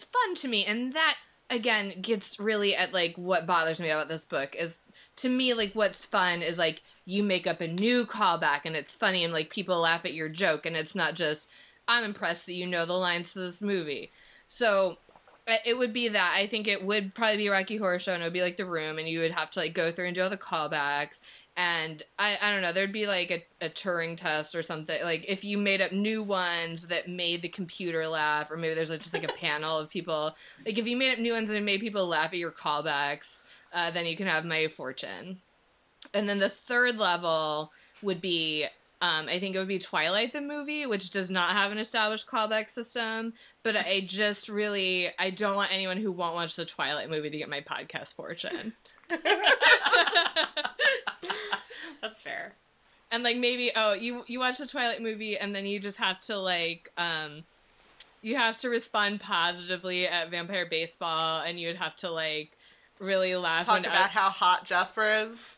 fun to me. And that, again, gets really at, like, what bothers me about this book is, to me, like, what's fun is, like, you make up a new callback, and it's funny, and, like, people laugh at your joke, and it's not just, I'm impressed that you know the lines to this movie. So... it would be that. I think it would probably be Rocky Horror Show, and it would be, like, The Room, and you would have to, like, go through and do all the callbacks, and I don't know, there'd be, like, a Turing test or something, like, if you made up new ones that made the computer laugh, or maybe there's, like, just, like, a panel of people, like, if you made up new ones and it made people laugh at your callbacks, then you can have my fortune. And then the third level would be... I think it would be Twilight the movie, which does not have an established callback system, but I just really, I don't want anyone who won't watch the Twilight movie to get my podcast fortune. That's fair. And, like, maybe, you watch the Twilight movie, and then you just have to, like, you have to respond positively at Vampire Baseball, and you would have to, like, really laugh. Talk about how hot Jasper is.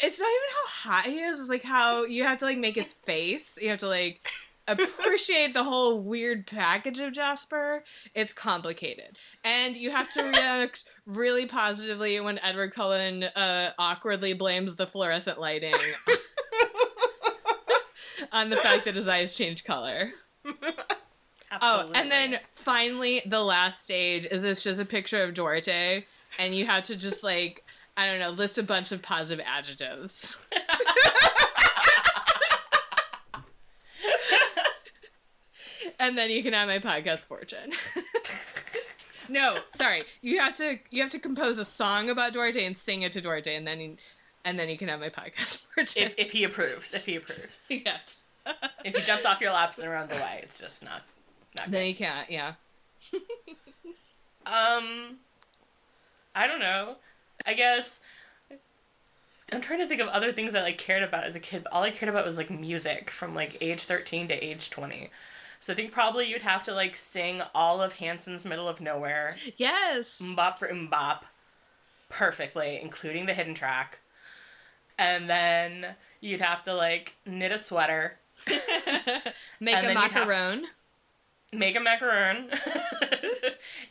It's not even how hot he is. It's, like, how you have to, like, make his face. You have to, like, appreciate the whole weird package of Jasper. It's complicated. And you have to react really positively when Edward Cullen awkwardly blames the fluorescent lighting on the fact that his eyes change color. Absolutely. Oh, and then, finally, the last stage is this just a picture of Duarte, and you have to just, like... I don't know, list a bunch of positive adjectives. And then you can have my podcast fortune. No, sorry. You have to compose a song about Duarte and sing it to Duarte, and then you can have my podcast fortune. If he approves. If he approves. Yes. If he jumps off your laps and runs away, it's just not good. Then you can't, yeah. I don't know. I guess I'm trying to think of other things I, like, cared about as a kid, but all I cared about was, like, music from, like, age 13 to age 20. So I think probably you'd have to, like, sing all of Hanson's Middle of Nowhere. Yes. Mbop for Mbop. Perfectly, including the hidden track. And then you'd have to, like, knit a sweater. Make a macaron.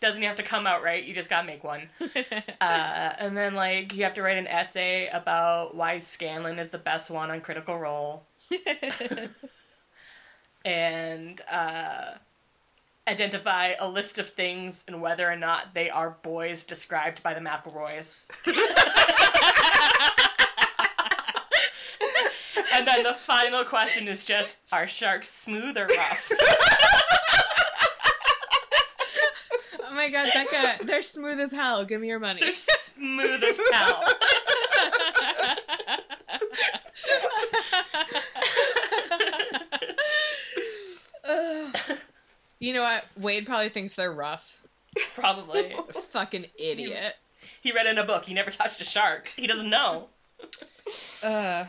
Doesn't have to come out right. You just gotta make one. And then, like, you have to write an essay about why Scanlan is the best one on Critical Role. And identify a list of things and whether or not they are boys described by the McElroys. And then the final question is just, are sharks smooth or rough? Oh my god, Becca, they're smooth as hell. Give me your money. They're smooth as hell. You know what? Wade probably thinks they're rough. Probably. Fucking idiot. He read in a book. He never touched a shark. He doesn't know. All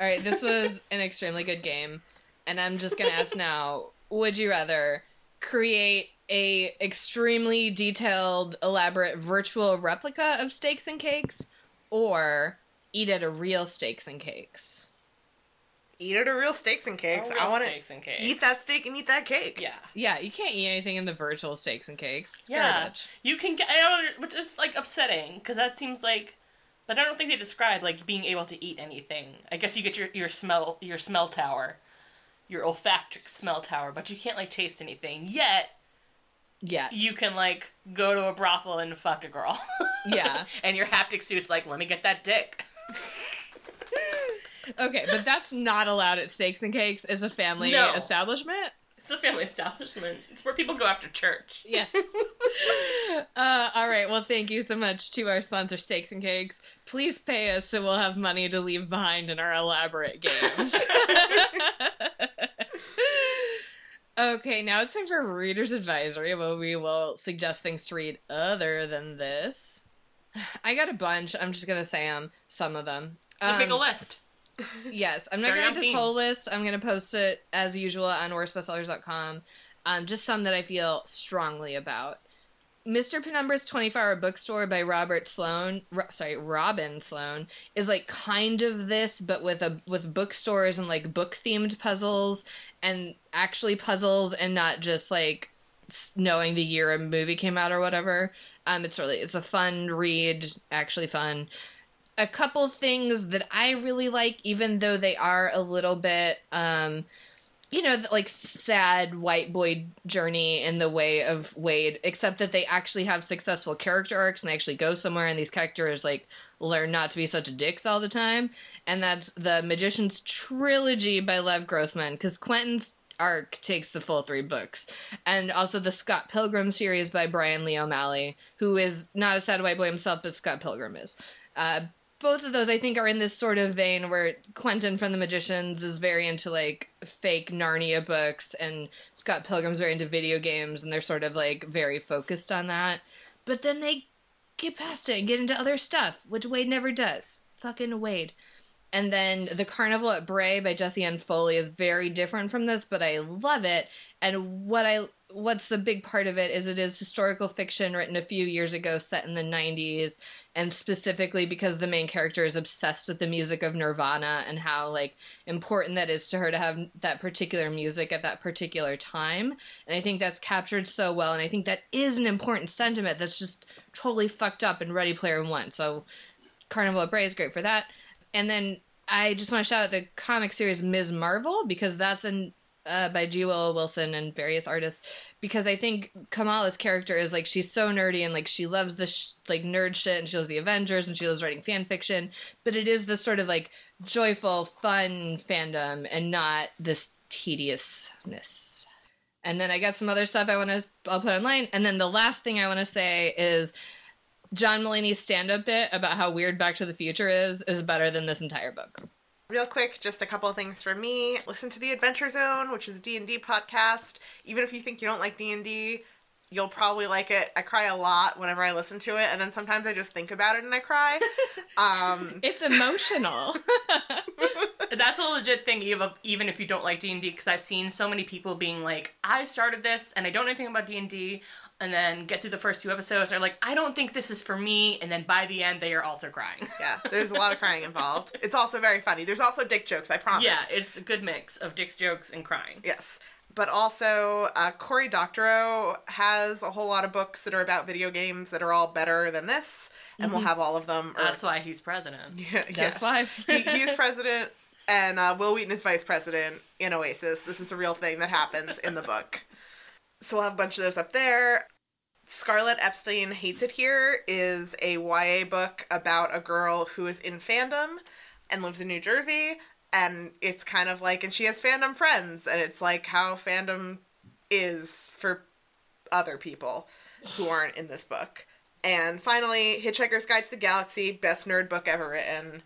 right, this was an extremely good game. And I'm just going to ask now, would you rather create a extremely detailed, elaborate virtual replica of Steaks and Cakes, or eat at a real Steaks and Cakes. Eat at a real Steaks and Cakes. I want to eat that steak and eat that cake. Yeah. Yeah, you can't eat anything in the virtual Steaks and Cakes. It's garbage. You can get, which is like upsetting, because that seems like, but I don't think they describe like being able to eat anything. I guess you get your smell tower, your olfactory smell tower, but you can't like taste anything yet. Yeah, you can like go to a brothel and fuck a girl. Yeah, and your haptic suit's like, let me get that dick. Okay, but that's not allowed at Steaks and Cakes as a family establishment. It's a family establishment. It's where people go after church. Yes. All right. Well, thank you so much to our sponsor, Steaks and Cakes. Please pay us so we'll have money to leave behind in our elaborate games. Okay, now it's time for Reader's Advisory, where we will suggest things to read other than this. I got a bunch. I'm just going to say some of them. Just make a list. Yes, I'm not going to read this whole list. I'm going to post it, as usual, on worstbestsellers.com. Just some that I feel strongly about. Mr. Penumbra's 24-Hour Bookstore by Robin Sloan is, like, kind of this, but with bookstores and, like, book-themed puzzles, and actually puzzles, and not just, like, knowing the year a movie came out or whatever. It's a fun read, actually fun. A couple things that I really like, even though they are a little bit, like, sad white boy journey in the way of Wade, except that they actually have successful character arcs and they actually go somewhere, and these characters, like, learn not to be such dicks all the time. And that's The Magician's Trilogy by Lev Grossman, because Quentin's arc takes the full 3 books. And also the Scott Pilgrim series by Brian Lee O'Malley, who is not a sad white boy himself, but Scott Pilgrim is. Both of those, I think, are in this sort of vein where Quentin from The Magicians is very into, like, fake Narnia books, and Scott Pilgrim's very into video games, and they're sort of, like, very focused on that. But then they get past it and get into other stuff, which Wade never does. Fucking Wade. And then The Carnival at Bray by Jessie Ann Foley is very different from this, but I love it. And what's a big part of it is it is historical fiction written a few years ago, set in the 90s, and specifically because the main character is obsessed with the music of Nirvana and how, like, important that is to her to have that particular music at that particular time. And I think that's captured so well, and I think that is an important sentiment that's just totally fucked up in Ready Player One. So Carnival at Bray is great for that. And then I just want to shout out the comic series Ms. Marvel, because that's by G. Willow Wilson and various artists, because I think Kamala's character is, like, she's so nerdy and, like, she loves the nerd shit, and she loves the Avengers, and she loves writing fan fiction, but it is this sort of, like, joyful, fun fandom and not this tediousness. And then I got some other stuff I'll put online. And then the last thing I want to say is John Mulaney's stand-up bit about how weird Back to the Future is better than this entire book. Real quick, just a couple of things for me. Listen to The Adventure Zone, which is a D&D podcast. Even if you think you don't like D&D, you'll probably like it. I cry a lot whenever I listen to it, and then sometimes I just think about it and I cry. It's emotional. That's a legit thing, even if you don't like D&D, because I've seen so many people being like, I started this, and I don't know anything about D&D, and then get through the first 2 episodes, they're like, I don't think this is for me, and then by the end, they are also crying. Yeah, there's a lot of crying involved. It's also very funny. There's also dick jokes, I promise. Yeah, it's a good mix of dick jokes and crying. Yes. But also, Cory Doctorow has a whole lot of books that are about video games that are all better than this, and we'll have all of them. That's why he's president. Yeah, that's why. He's president, and Will Wheaton is vice president in Oasis. This is a real thing that happens in the book. So we'll have a bunch of those up there. Scarlett Epstein Hates It Here is a YA book about a girl who is in fandom and lives in New Jersey. And it's kind of like, and she has fandom friends, and it's like how fandom is for other people who aren't in this book. And finally, Hitchhiker's Guide to the Galaxy, best nerd book ever written.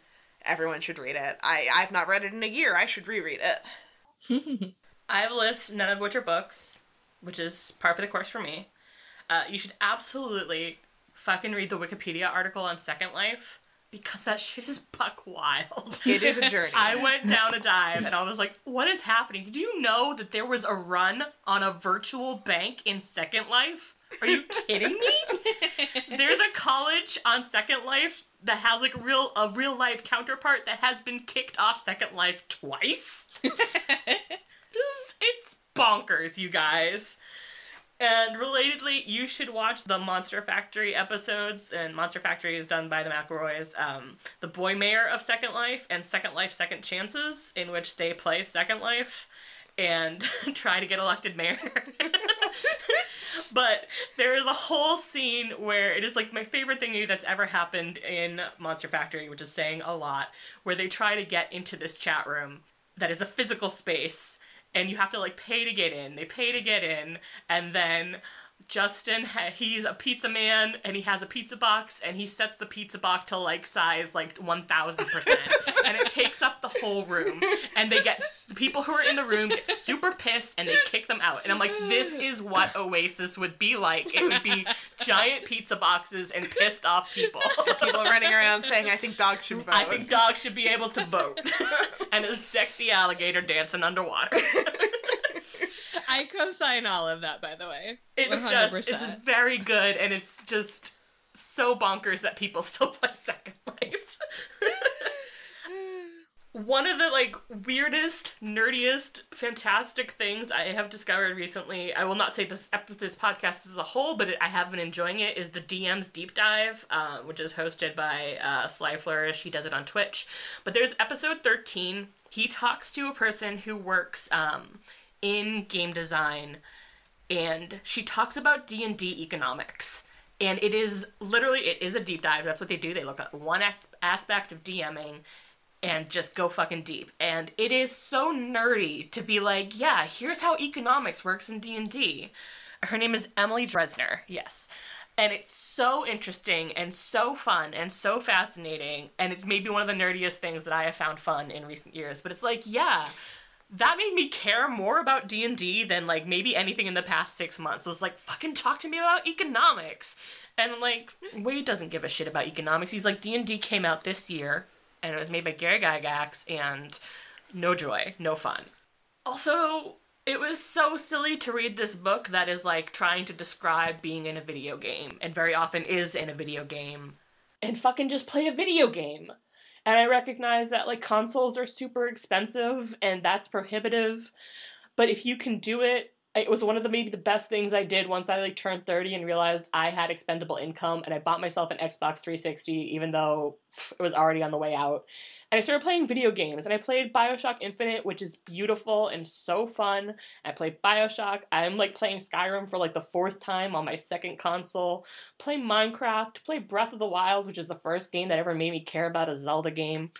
Everyone should read it. I've not read it in a year. I should reread it. I have a list, none of which are books, which is par for the course for me. You should absolutely fucking read the Wikipedia article on Second Life. because that shit is buck wild. It is a journey. I went down a dive and I was like, what is happening? Did you know that there was a run on a virtual bank in Second Life? Are you kidding me? There's a college on Second Life that has like a real life counterpart that has been kicked off Second Life twice. It's bonkers, you guys. And relatedly, you should watch the Monster Factory episodes, and Monster Factory is done by the McElroys, the boy mayor of Second Life, and Second Life Second Chances, in which they play Second Life and try to get elected mayor. But there is a whole scene where it is like my favorite thing that's ever happened in Monster Factory, which is saying a lot, where they try to get into this chat room that is a physical space. And you have to, like, pay to get in. They pay to get in. And then Justin, he's a pizza man, and he has a pizza box, and he sets the pizza box to, like, size, like, 1,000%. And it takes up the whole room. And they get, the people who are in the room get super pissed, and they kick them out. And I'm like, this is what Oasis would be like. It would be giant pizza boxes and pissed off people. People running around saying, I think dogs should vote. I think dogs should be able to vote. And a sexy alligator dancing underwater. I co-sign all of that, by the way. It's 100%. It's very good, and it's just so bonkers that people still play Second Life. One of the, like, weirdest, nerdiest, fantastic things I have discovered recently, I will not say this podcast as a whole, but I have been enjoying it, is the DM's Deep Dive, which is hosted by Sly Flourish. He does it on Twitch. But there's episode 13. He talks to a person who works... in game design, and she talks about D&D economics, and it is a deep dive. That's what they do. They look at one aspect of DMing and just go fucking deep, and it is so nerdy to be like, yeah, here's how economics works in D&D. Her name is Emily Dresner. Yes. And it's so interesting and so fun and so fascinating, and it's maybe one of the nerdiest things that I have found fun in recent years. But it's like, yeah, that made me care more about D&D than, like, maybe anything in the past 6 months. Was like, fucking talk to me about economics. And I'm like, Wade doesn't give a shit about economics. He's like, D&D came out this year, and it was made by Gary Gygax, and no joy, no fun. Also, it was so silly to read this book that is, like, trying to describe being in a video game, and very often is in a video game, and fucking just play a video game. And I recognize that, like, consoles are super expensive, and that's prohibitive. But if you can do it, it was one of the maybe the best things I did once I, like, turned 30 and realized I had expendable income, and I bought myself an Xbox 360, even though it was already on the way out. And I started playing video games, and I played Bioshock Infinite, which is beautiful and so fun. I played Bioshock. I'm, like, playing Skyrim for, like, the fourth time on my second console. Play Minecraft. Play Breath of the Wild, which is the first game that ever made me care about a Zelda game.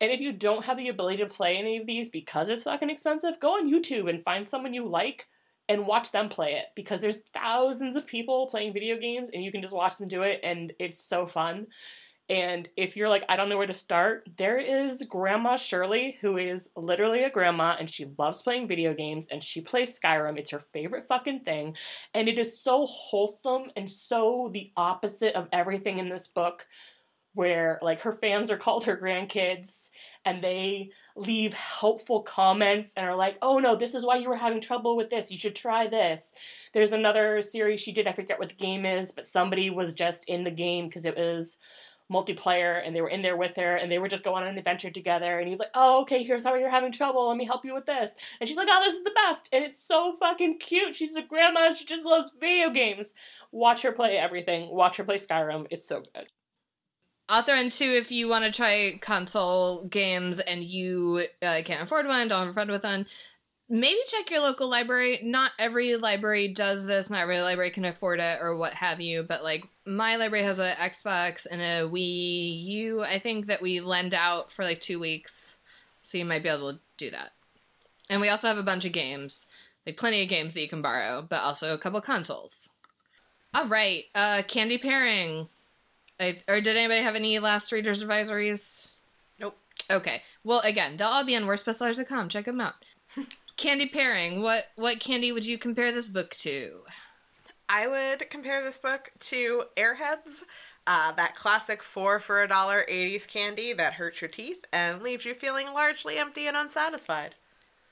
And if you don't have the ability to play any of these because it's fucking expensive, go on YouTube and find someone you like and watch them play it, because there's thousands of people playing video games, and you can just watch them do it, and it's so fun. And if you're like, I don't know where to start, there is Grandma Shirley, who is literally a grandma, and she loves playing video games, and she plays Skyrim. It's her favorite fucking thing. And it is so wholesome and so the opposite of everything in this book, where, like, her fans are called her grandkids, and they leave helpful comments and are like, oh no, this is why you were having trouble with this, you should try this. There's another series she did, I forget what the game is, but somebody was just in the game because it was multiplayer, and they were in there with her, and they were just going on an adventure together, and he's like, oh, okay, here's how you're having trouble, let me help you with this. And she's like, oh, this is the best, and it's so fucking cute. She's a grandma, she just loves video games. Watch her play everything. Watch her play Skyrim. It's so good. Author and two, if you want to try console games and you can't afford one, don't have a friend with one, maybe check your local library. Not every library does this. Not every library can afford it or what have you. But, like, my library has an Xbox and a Wii U, I think, that we lend out for, like, 2 weeks. So you might be able to do that. And we also have a bunch of games. Like, plenty of games that you can borrow, but also a couple consoles. All right. Candy pairing. Or did anybody have any last readers' advisories? Nope. Okay. Well, again, they'll all be on worstbestsellers.com. Check them out. Candy pairing. What candy would you compare this book to? I would compare this book to Airheads. That classic 4 for $1 80s candy that hurts your teeth and leaves you feeling largely empty and unsatisfied.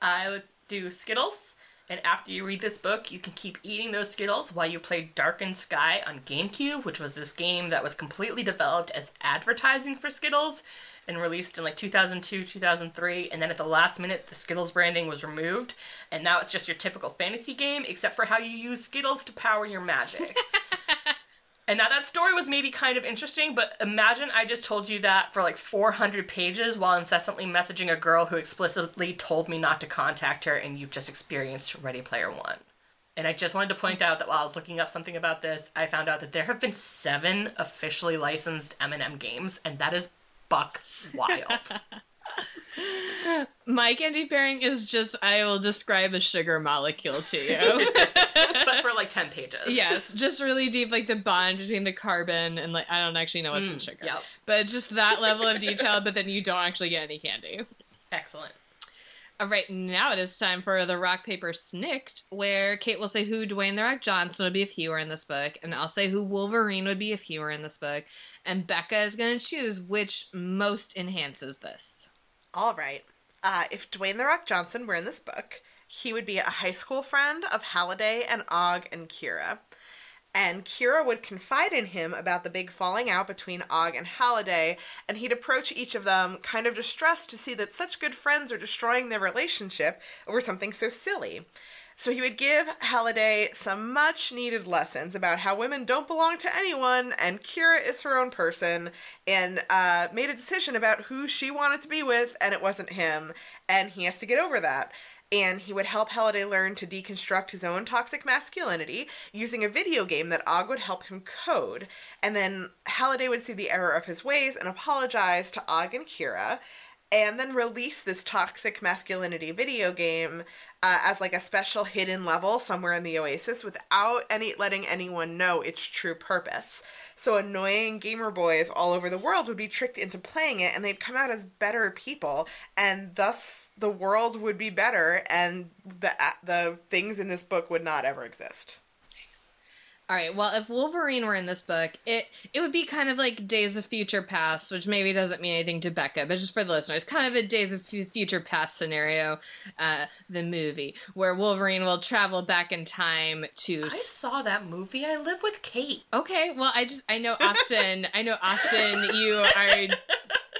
I would do Skittles, and after you read this book, you can keep eating those Skittles while you play Darkened Sky on GameCube, which was this game that was completely developed as advertising for Skittles and released in like 2002, 2003, and then at the last minute, the Skittles branding was removed, and now it's just your typical fantasy game, except for how you use Skittles to power your magic. And now that story was maybe kind of interesting, but imagine I just told you that for like 400 pages while incessantly messaging a girl who explicitly told me not to contact her, and you've just experienced Ready Player One. And I just wanted to point out that while I was looking up something about this, I found out that there have been 7 officially licensed M&M games, and that is buck wild. My candy pairing is just, I will describe a sugar molecule to you. But for like 10 pages. Yes, just really deep, like the bond between the carbon and like, I don't actually know what's in sugar. Yep. But just that level of detail, but then you don't actually get any candy. Excellent. All right, now it is time for the Rock, Paper, Snicked, where Kate will say who Dwayne The Rock Johnson would be if he were in this book, and I'll say who Wolverine would be if he were in this book, and Becca is going to choose which most enhances this. All right. If Dwayne The Rock Johnson were in this book, he would be a high school friend of Halliday and Og and Kira. And Kira would confide in him about the big falling out between Og and Halliday, and he'd approach each of them kind of distressed to see that such good friends are destroying their relationship over something so silly. So he would give Halliday some much-needed lessons about how women don't belong to anyone, and Kira is her own person, and made a decision about who she wanted to be with, and it wasn't him, and he has to get over that. And he would help Halliday learn to deconstruct his own toxic masculinity using a video game that Og would help him code. And then Halliday would see the error of his ways and apologize to Og and Kira, and then release this toxic masculinity video game as like a special hidden level somewhere in the Oasis without letting anyone know its true purpose. So annoying gamer boys all over the world would be tricked into playing it, and they'd come out as better people, and thus the world would be better, and the things in this book would not ever exist. All right, well, if Wolverine were in this book, it would be kind of like Days of Future Past, which maybe doesn't mean anything to Becca, but just for the listeners, kind of a Days of Future Past scenario, the movie, where Wolverine will travel back in time to... I saw that movie. I live with Kate. Okay, well, I know often you are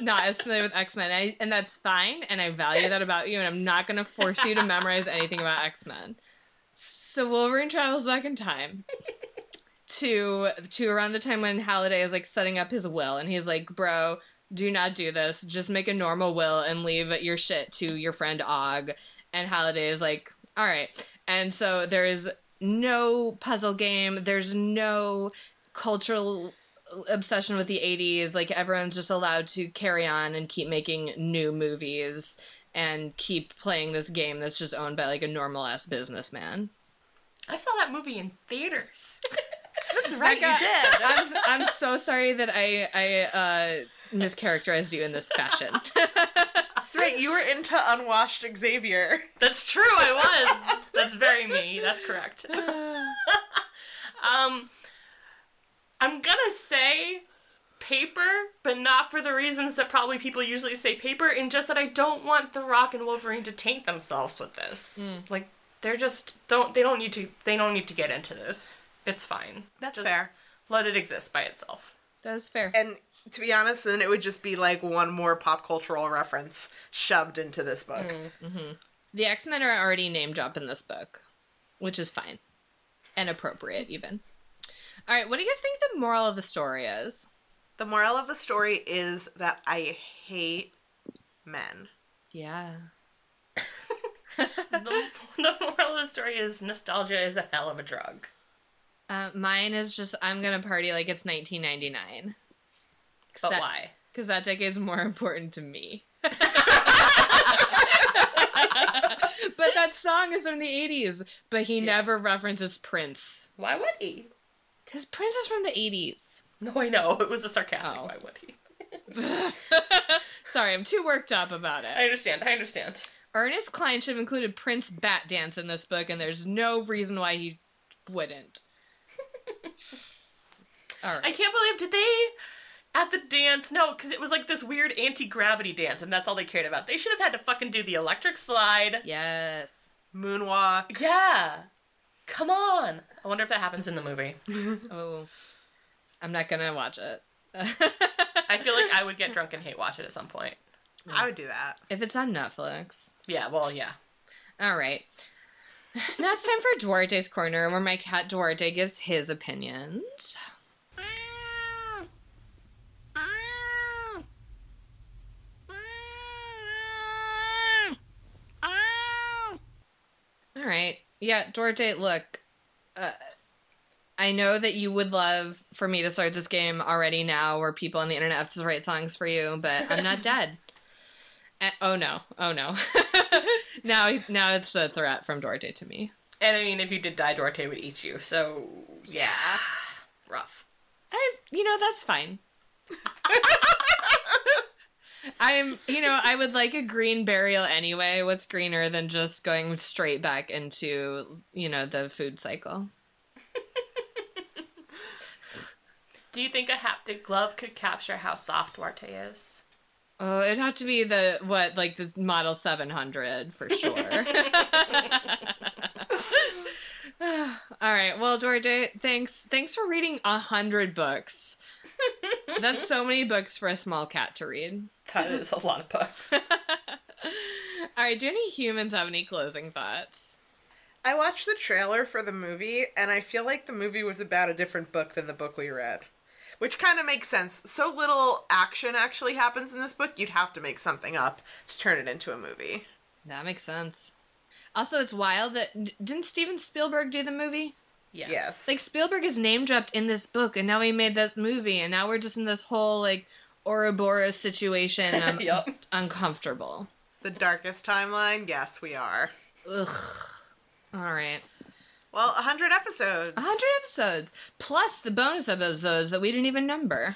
not as familiar with X-Men, and that's fine, and I value that about you, and I'm not going to force you to memorize anything about X-Men. So Wolverine travels back in time. To around the time when Halliday is, like, setting up his will, and he's like, bro, do not do this. Just make a normal will and leave your shit to your friend Og. And Halliday is like, all right. And so there is no puzzle game. There's no cultural obsession with the 80s. Like, everyone's just allowed to carry on and keep making new movies and keep playing this game that's just owned by, like, a normal-ass businessman. I saw that movie in theaters. That's right, Becca, you did. I'm so sorry that I mischaracterized you in this fashion. That's right, you were into Unwashed Xavier. That's true, I was. That's very me. That's correct. I'm gonna say paper, but not for the reasons that probably people usually say paper, and just that I don't want The Rock and Wolverine to taint themselves with this. Mm. Like, they're just they don't need to get into this. It's fine. That's just fair. Let it exist by itself. That's fair. And to be honest, then it would just be like one more pop cultural reference shoved into this book. Mm-hmm. The X-Men are already named up in this book, which is fine and appropriate even. All right, what do you guys think the moral of the story is? The moral of the story is that I hate men. Yeah. The moral of the story is nostalgia is a hell of a drug. Mine is just, I'm going to party like it's 1999. But why? Because that decade's more important to me. But that song is from the 80s, but he never references Prince. Why would he? Because Prince is from the 80s. No, I know. It was a sarcastic why would he. Sorry, I'm too worked up about it. I understand. Ernest Cline should have included Prince Bat Dance in this book, and there's no reason why he wouldn't. All right. I can't believe, did they, at the dance, no, because it was like this weird anti-gravity dance, and that's all they cared about. They should have had to fucking do the electric slide. Yes. Moonwalk. Yeah. Come on. I wonder if that happens in the movie. Oh. I'm not gonna watch it. I feel like I would get drunk and hate watch it at some point. I would do that. If it's on Netflix. Yeah, well, yeah. All right. Now it's time for Duarte's Corner, where my cat Duarte gives his opinions. All right. Yeah, Duarte, look, I know that you would love for me to start this game already now where people on the internet have to write songs for you, but I'm not dead. Oh no. Now it's a threat from Duarte to me. And I mean, if you did die, Duarte would eat you, so yeah. Rough. That's fine. I would like a green burial anyway. What's greener than just going straight back into, the food cycle? Do you think a haptic glove could capture how soft Duarte is? Oh, it'd have to be the Model 700 for sure. All right. Well, Duarte, thanks for reading 100 books. That's so many books for a small cat to read. That is a lot of books. All right, do any humans have any closing thoughts? I watched the trailer for the movie, and I feel like the movie was about a different book than the book we read. Which kind of makes sense. So little action actually happens in this book, you'd have to make something up to turn it into a movie. That makes sense. Also, it's wild that... Didn't Steven Spielberg do the movie? Yes. Like, Spielberg is name-dropped in this book, and now he made this movie, and now we're just in this whole, Ouroboros situation. I'm uncomfortable. The darkest timeline? Yes, we are. Ugh. All right. Well, 100 episodes. 100 episodes. Plus the bonus episodes that we didn't even number.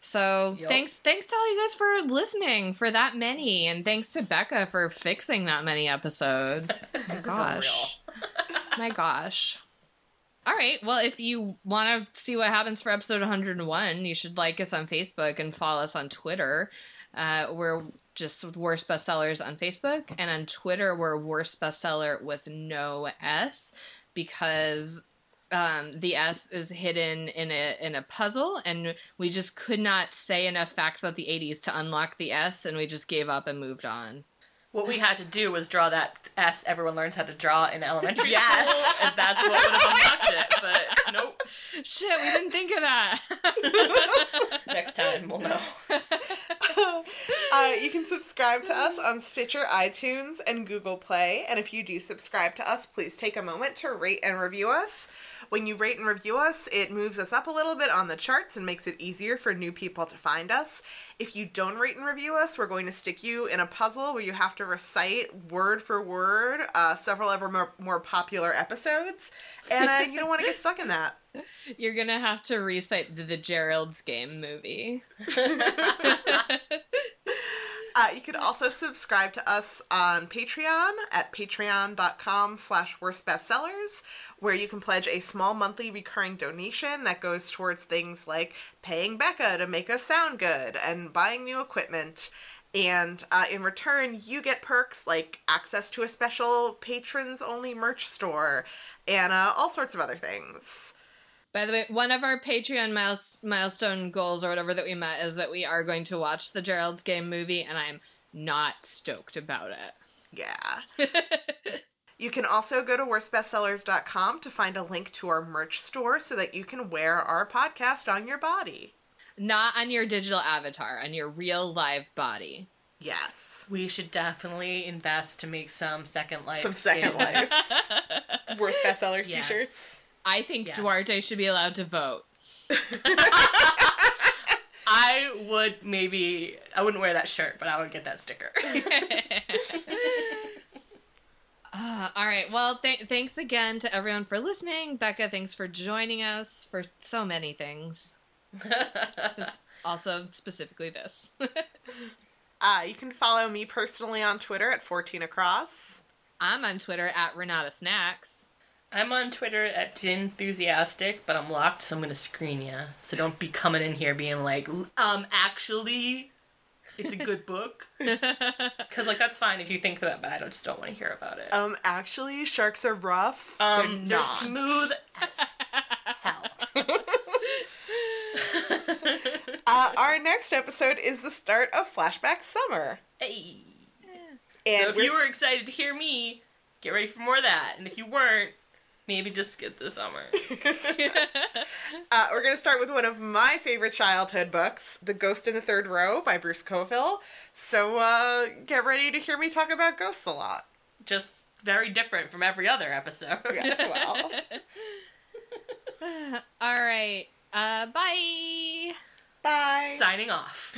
So thanks to all you guys for listening for that many. And thanks to Becca for fixing that many episodes. My gosh. My gosh. All right. Well, if you want to see what happens for episode 101, you should like us on Facebook and follow us on Twitter. We're just Worst Bestsellers on Facebook. And on Twitter, we're Worst Bestseller with no S. Because the S is hidden in a puzzle, and we just could not say enough facts about the 80s to unlock the S, and we just gave up and moved on. What we had to do was draw that S everyone learns how to draw in elementary school, and that's what would have unlocked it, but nope. Shit, we didn't think of that. Next time, we'll know. You can subscribe to us on Stitcher, iTunes, and Google Play. And if you do subscribe to us, please take a moment to rate and review us. When you rate and review us, it moves us up a little bit on the charts and makes it easier for new people to find us. If you don't rate and review us, we're going to stick you in a puzzle where you have to recite word for word several ever more popular episodes. And you don't want to get stuck in that. You're going to have to recite the Gerald's Game movie. You could also subscribe to us on Patreon at patreon.com/worstbestsellers, where you can pledge a small monthly recurring donation that goes towards things like paying Becca to make us sound good and buying new equipment. And in return, you get perks like access to a special patrons-only merch store and all sorts of other things. By the way, one of our Patreon milestone goals or whatever that we met is that we are going to watch the Gerald's Game movie, and I'm not stoked about it. Yeah. You can also go to worstbestsellers.com to find a link to our merch store so that you can wear our podcast on your body. Not on your digital avatar, on your real live body. Yes. We should definitely invest to make some Second Life. Some Second Life. Worst Bestsellers t-shirts. I think Duarte should be allowed to vote. I wouldn't wear that shirt, but I would get that sticker. All right. Well, thanks again to everyone for listening. Becca, thanks for joining us for so many things. Also, specifically this. You can follow me personally on Twitter at 14across. I'm on Twitter at Renata Snacks. I'm on Twitter at Jinthusiastic, but I'm locked, so I'm going to screen you. So don't be coming in here being like, actually, it's a good book. Because, like, that's fine if you think that, but I just don't want to hear about it. Actually, sharks are rough. They're smooth as hell. Our next episode is the start of Flashback Summer. Hey. Yeah. And so if you were excited to hear me, get ready for more of that. And if you weren't, maybe just skip the summer. We're going to start with one of my favorite childhood books, The Ghost in the Third Row by Bruce Coville. So get ready to hear me talk about ghosts a lot. Just very different from every other episode. Yes, well. All right. Bye. Bye. Signing off.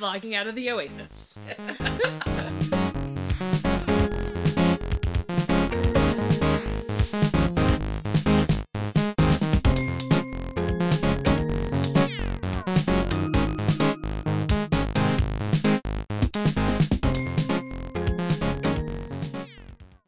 Logging out of the Oasis.